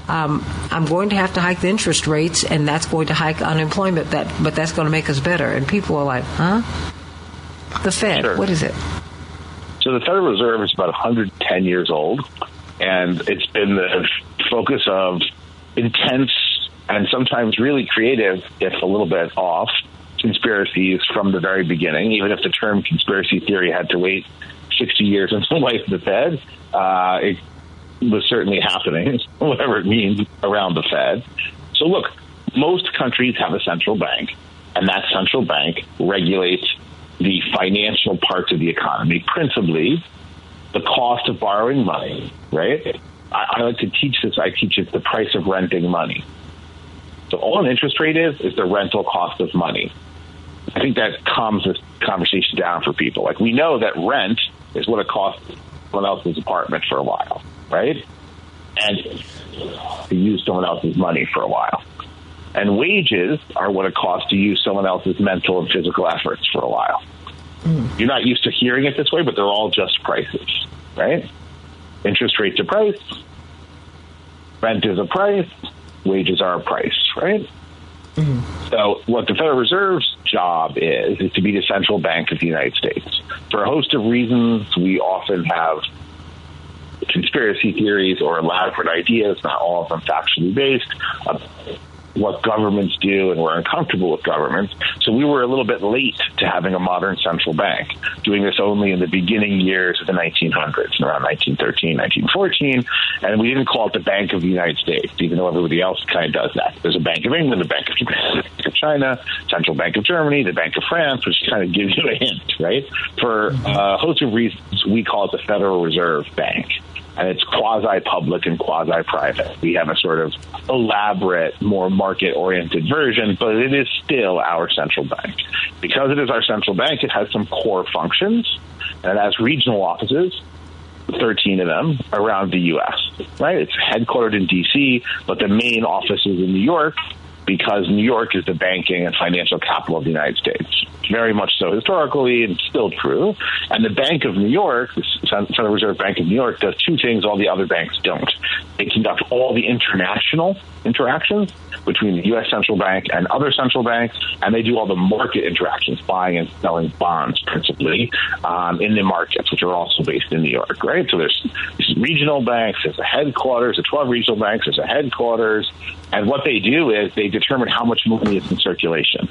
I'm going to have to hike the interest rates, and that's going to hike unemployment, but that's going to make us better. And people are like, huh? The Fed, sure. What is it? So the Federal Reserve is about 110 years old. And it's been the focus of intense and sometimes really creative, if a little bit off, conspiracies from the very beginning, even if the term conspiracy theory had to wait 60 years into the life of the Fed. It was certainly happening, whatever it means, around the Fed. So look, most countries have a central bank, and that central bank regulates the financial parts of the economy, principally the cost of borrowing money, right? I like to teach this. I teach it's the price of renting money. So all an interest rate is the rental cost of money. I think that calms this conversation down for people. Like, we know that rent is what it costs someone else's apartment for a while, right? And to use someone else's money for a while. And wages are what it costs to use someone else's mental and physical efforts for a while. Mm. You're not used to hearing it this way, but they're all just prices, right? Interest rate's a price. Rent is a price. Wages are a price, right? Mm-hmm. So what the Federal Reserve's job is to be the central bank of the United States. For a host of reasons, we often have conspiracy theories or elaborate ideas, not all of them factually based, of what governments do, and we're uncomfortable with governments. So we were a little bit late to having a modern central bank, doing this only in the beginning years of the 1900s, around 1913, 1914. And we didn't call it the Bank of the United States, even though everybody else kind of does that. There's a Bank of England, a Bank of Japan, the Bank of China, Central Bank of Germany, the Bank of France, which kind of gives you a hint, right? For a host of reasons, we call it the Federal Reserve Bank. And it's quasi-public and quasi-private. We have a sort of elaborate, more market-oriented version, but it is still our central bank. Because it is our central bank, it has some core functions, and it has regional offices, 13 of them, around the U.S., right? It's headquartered in D.C., but the main office is in New York, because New York is the banking and financial capital of the United States. Very much so historically, and still true. And the Bank of New York, the Federal Reserve Bank of New York, does two things all the other banks don't. They conduct all the international interactions between the U.S. central bank and other central banks, and they do all the market interactions, buying and selling bonds principally, in the markets, which are also based in New York, right? So there's regional banks, there's a headquarters, there's 12 regional banks, there's a headquarters, and what they do is they determine how much money is in circulation.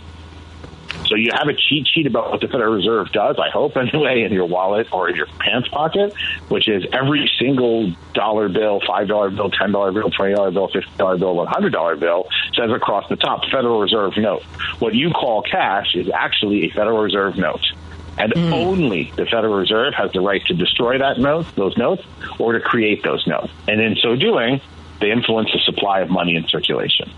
So you have a cheat sheet about what the Federal Reserve does, I hope anyway, in your wallet or in your pants pocket, which is every single dollar bill, $5 bill, $10 bill, $20 bill, $50 bill, $100 bill says across the top, Federal Reserve note. What you call cash is actually a Federal Reserve note. And only the Federal Reserve has the right to destroy that note, those notes, or to create those notes. And in so doing, they influence the supply of money in circulation.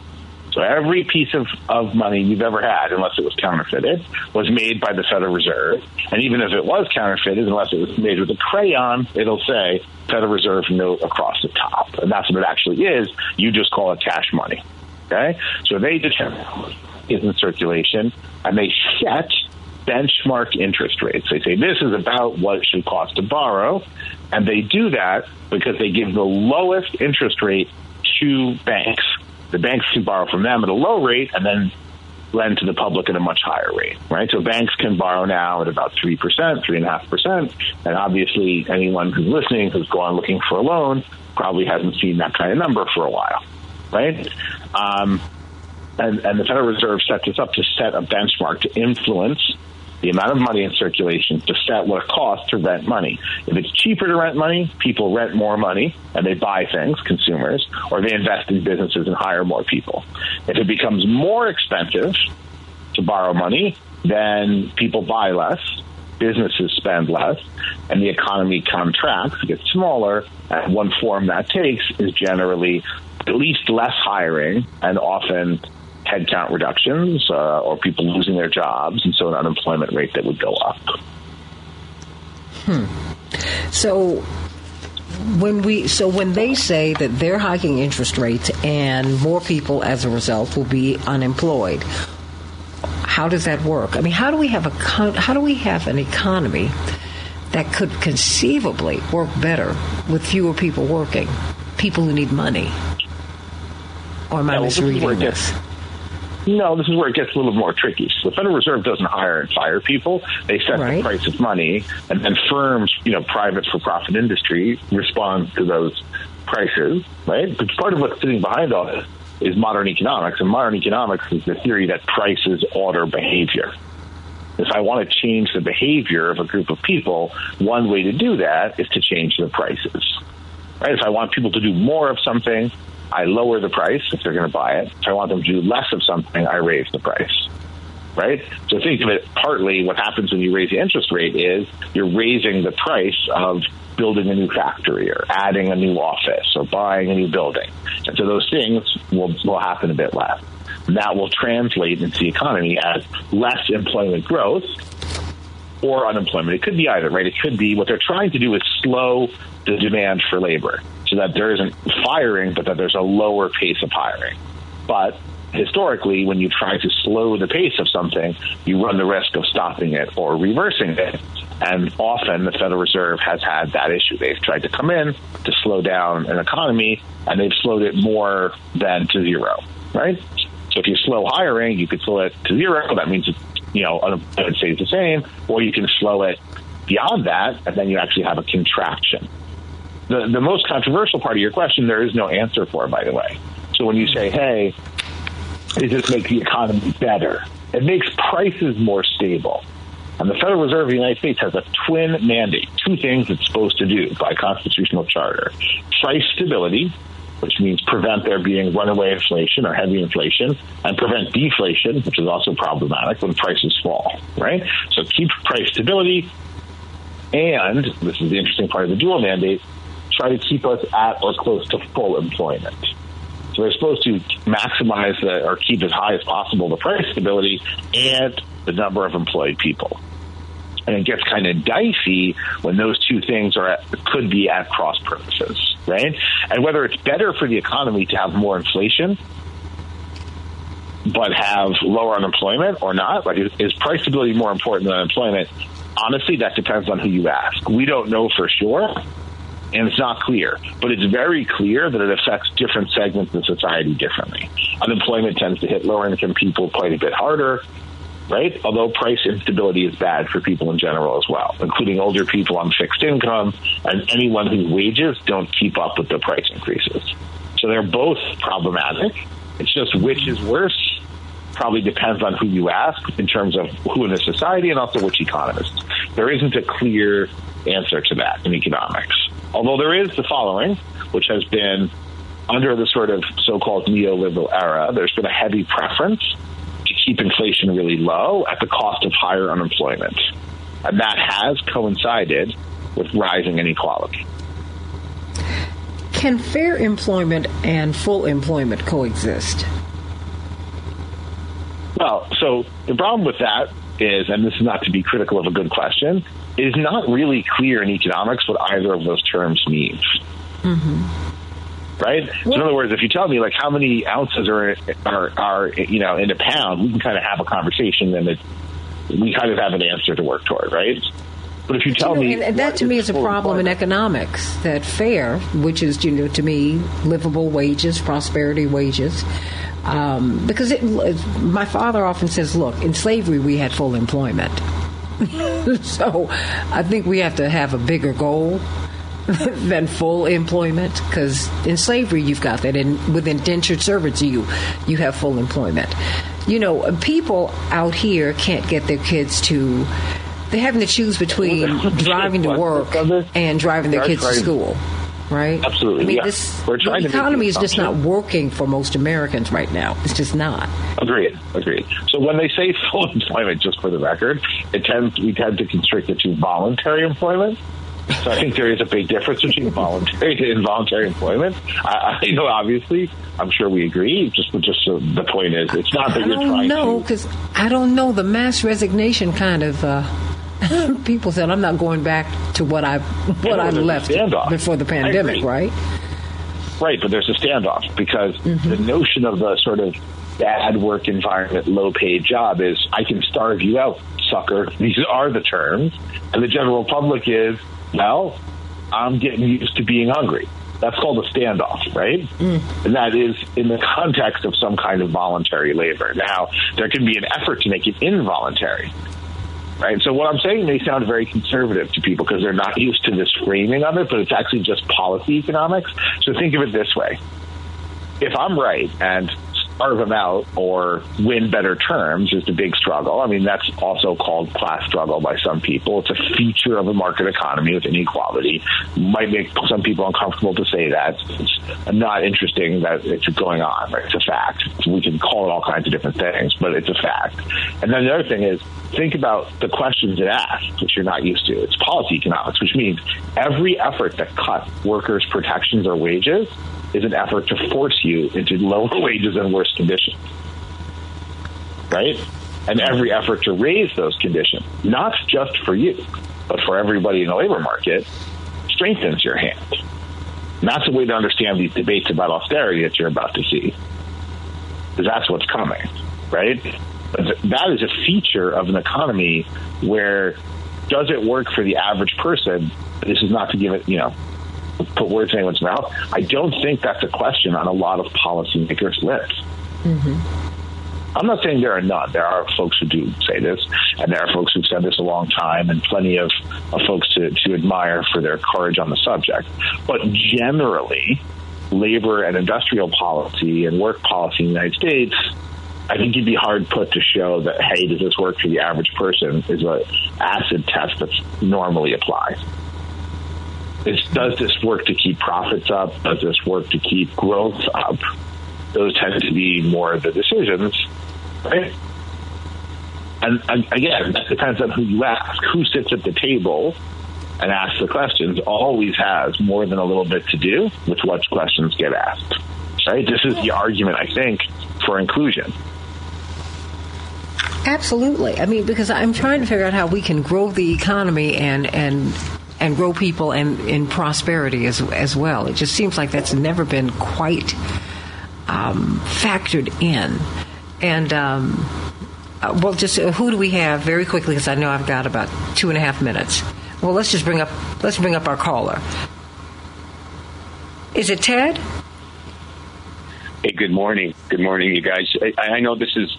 So every piece of money you've ever had, unless it was counterfeited, was made by the Federal Reserve. And even if it was counterfeited, unless it was made with a crayon, it'll say Federal Reserve note across the top. And that's what it actually is. You just call it cash money. Okay? So they determine it's in circulation, and they set benchmark interest rates. They say this is about what it should cost to borrow, and they do that because they give the lowest interest rate to banks. The banks can borrow from them at a low rate and then lend to the public at a much higher rate, right? So banks can borrow now at about 3%, 3.5%, and obviously anyone who's listening who's gone looking for a loan probably hasn't seen that kind of number for a while, right? And the Federal Reserve set this up to set a benchmark to influence the amount of money in circulation to set what it costs to rent money. If it's cheaper to rent money, people rent more money and they buy things, consumers, or they invest in businesses and hire more people. If it becomes more expensive to borrow money, then people buy less, businesses spend less, and the economy contracts, gets smaller. And one form that takes is generally at least less hiring and often headcount reductions or people losing their jobs, and so an unemployment rate that would go up. So when they say that they're hiking interest rates and more people as a result will be unemployed, how does that work? I mean, how do we have an economy that could conceivably work better with fewer people working, people who need money? Or am I misreading this? No, this is where it gets a little more tricky. So the Federal Reserve doesn't hire and fire people. They set the price of money, and then firms, private for-profit industry, respond to those prices, right? But part of what's sitting behind all this is modern economics, and modern economics is the theory that prices order behavior. If I want to change the behavior of a group of people, one way to do that is to change the prices, right? If I want people to do more of something, I lower the price if they're going to buy it. If I want them to do less of something, I raise the price, right? So think of it, partly what happens when you raise the interest rate is you're raising the price of building a new factory or adding a new office or buying a new building. And so those things will happen a bit less. That will translate into the economy as less employment growth or unemployment. It could be either, right? It could be what they're trying to do is slow the demand for labor so that there isn't firing, but that there's a lower pace of hiring. But historically, when you try to slow the pace of something, you run the risk of stopping it or reversing it. And often the Federal Reserve has had that issue. They've tried to come in to slow down an economy, and they've slowed it more than to zero, right? So if you slow hiring, you could slow it to zero. That means, you know, unemployment stays the same, or you can slow it beyond that, and then you actually have a contraction. The most controversial part of your question, there is no answer for, by the way. So when you say, hey, does this make the economy better? It makes prices more stable. And the Federal Reserve of the United States has a twin mandate, two things it's supposed to do by constitutional charter. Price stability, which means prevent there being runaway inflation or heavy inflation, and prevent deflation, which is also problematic when prices fall, right? So keep price stability, and this is the interesting part of the dual mandate, try to keep us at or close to full employment. So they're supposed to maximize or keep as high as possible the price stability and the number of employed people. And it gets kind of dicey when those two things could be at cross purposes, right? And whether it's better for the economy to have more inflation but have lower unemployment or not, like is price stability more important than unemployment? Honestly, that depends on who you ask. We don't know for sure. And it's not clear, but it's very clear that it affects different segments of society differently. Unemployment tends to hit lower-income people quite a bit harder, right? Although price instability is bad for people in general as well, including older people on fixed income and anyone whose wages don't keep up with the price increases. So they're both problematic. It's just which is worse probably depends on who you ask in terms of who in the society and also which economists. There isn't a clear answer to that in economics. Although there is the following, which has been under the sort of so-called neoliberal era, there's been a heavy preference to keep inflation really low at the cost of higher unemployment. And that has coincided with rising inequality. Can fair employment and full employment coexist? Well, so the problem with that is, and this is not to be critical of a good question, it is not really clear in economics what either of those terms means. Mm-hmm. Right? So in other words, if you tell me, like, how many ounces are you know, in a pound, we can kind of have a conversation and we kind of have an answer to work toward, right? But if you tell me... And that, to me, is a problem in economics, that fair, which is, you know, to me, livable wages, prosperity wages, because my father often says, look, in slavery we had full employment. So I think we have to have a bigger goal than full employment, because in slavery you've got that, and with indentured servants you have full employment. You know, people out here can't get their kids to, they're having to choose between driving to work and driving their kids to school, right? Absolutely. I mean, yeah. The economy is just not working for most Americans right now. It's just not. Agreed. So when they say full employment, just for the record, we tend to constrict it to voluntary employment. So I think there is a big difference between voluntary and involuntary employment. I know, obviously, I'm sure we agree. Just the point is, it's not that you're trying to... I don't know. The mass resignation kind of... people said, I'm not going back to what I left before the pandemic, right? Right, but there's a standoff because the notion of the sort of bad work environment, low-paid job is, I can starve you out, sucker. These are the terms. And the general public is, well, I'm getting used to being hungry. That's called a standoff, right? Mm. And that is in the context of some kind of voluntary labor. Now, there can be an effort to make it involuntary. Right. So what I'm saying may sound very conservative to people because they're not used to this framing of it, but it's actually just policy economics. So think of it this way. If I'm right, and carve them out or win better terms is the big struggle. I mean, that's also called class struggle by some people. It's a feature of a market economy with inequality. Might make some people uncomfortable to say that. It's not interesting that it's going on, right? It's a fact. We can call it all kinds of different things, but it's a fact. And then the other thing is, think about the questions it asks, which you're not used to. It's policy economics, which means every effort that cuts workers' protections or wages is an effort to force you into lower wages and worse conditions, right? And every effort to raise those conditions, not just for you, but for everybody in the labor market, strengthens your hand. And that's a way to understand these debates about austerity that you're about to see, because that's what's coming, right? That is a feature of an economy where, does it work for the average person? This is not to give it, you know, put words in anyone's mouth. I don't think that's a question on a lot of policymakers' lips. Mm-hmm. I'm not saying there are none. There are folks who do say this, and there are folks who've said this a long time, and plenty of folks to admire for their courage on the subject. But generally, labor and industrial policy and work policy in the United States, I think you'd be hard put to show that, hey, does this work for the average person, is an acid test that's normally applied. It's, does this work to keep profits up? Does this work to keep growth up? Those tend to be more of the decisions, right? And again, that depends on who you ask. Who sits at the table and asks the questions always has more than a little bit to do with what questions get asked, right? This is the argument, I think, for inclusion. Absolutely. I mean, because I'm trying to figure out how we can grow the economy and grow people and in prosperity as well. It just seems like that's never been quite factored in. And, well, just who do we have very quickly, because I know I've got about 2.5 minutes. Well, let's bring up our caller. Is it Ted? Hey, good morning. Good morning, you guys. I know this is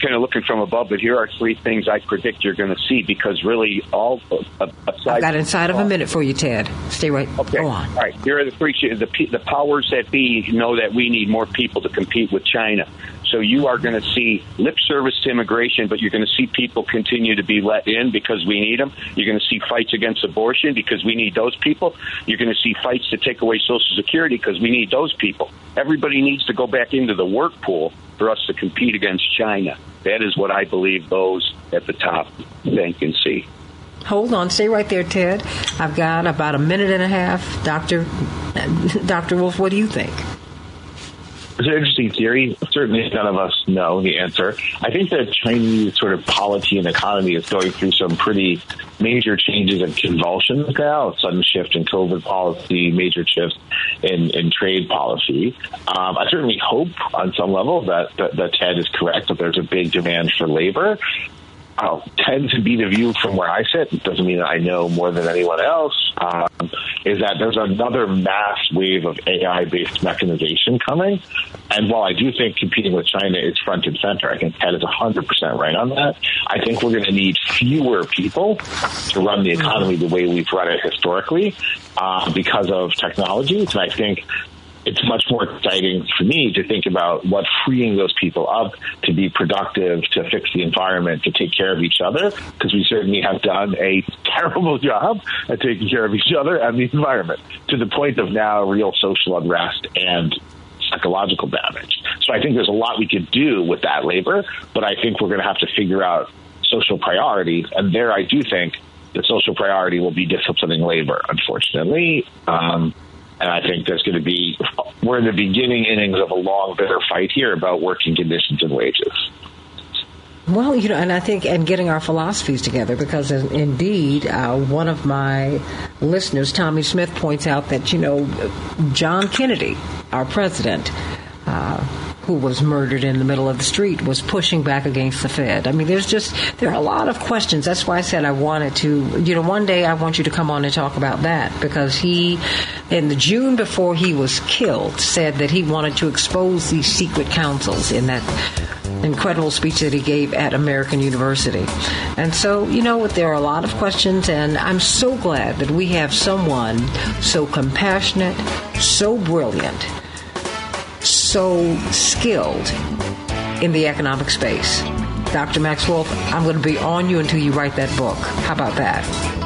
kind of looking from above, but here are three things I predict you're going to see, because really all aside. I've got inside of a minute for you, Ted. Stay right. Okay. Go on. All right. Here are the three. The powers that be know that we need more people to compete with China. So you are going to see lip service to immigration, but you're going to see people continue to be let in because we need them. You're going to see fights against abortion because we need those people. You're going to see fights to take away Social Security because we need those people. Everybody needs to go back into the work pool for us to compete against China. That is what I believe those at the top think and see. Hold on. Stay right there, Ted. I've got about a minute and a half. Dr. Wolff, what do you think? It's an interesting theory. Certainly none of us know the answer. I think the Chinese sort of polity and economy is going through some pretty major changes and convulsions now, a sudden shift in COVID policy, major shifts in trade policy. I certainly hope on some level that Ted is correct, that there's a big demand for labor. I'll tend to be the view from where I sit. It doesn't mean that I know more than anyone else. Is that there's another mass wave of AI-based mechanization coming. And while I do think competing with China is front and center, I think Ted is 100% right on that. I think we're going to need fewer people to run the economy the way we've run it historically because of technology. And I think it's much more exciting for me to think about what freeing those people up to be productive, to fix the environment, to take care of each other, because we certainly have done a terrible job at taking care of each other and the environment, to the point of now real social unrest and psychological damage. So I think there's a lot we could do with that labor, but I think we're going to have to figure out social priorities. And there I do think the social priority will be disciplining labor, unfortunately. And I think there's going to be, we're in the beginning innings of a long, bitter fight here about working conditions and wages. Well, you know, and I think, and getting our philosophies together, because indeed, one of my listeners, Tommy Smith, points out that, you know, John Kennedy, our president, who was murdered in the middle of the street, was pushing back against the Fed. I mean, there are a lot of questions. That's why I said I wanted to, you know, one day I want you to come on and talk about that, because he, in the June before he was killed, said that he wanted to expose these secret councils in that incredible speech that he gave at American University. And so, you know, there are a lot of questions, and I'm so glad that we have someone so compassionate, so brilliant, so skilled in the economic space. Dr. Max Wolff, I'm going to be on you until you write that book. How about that?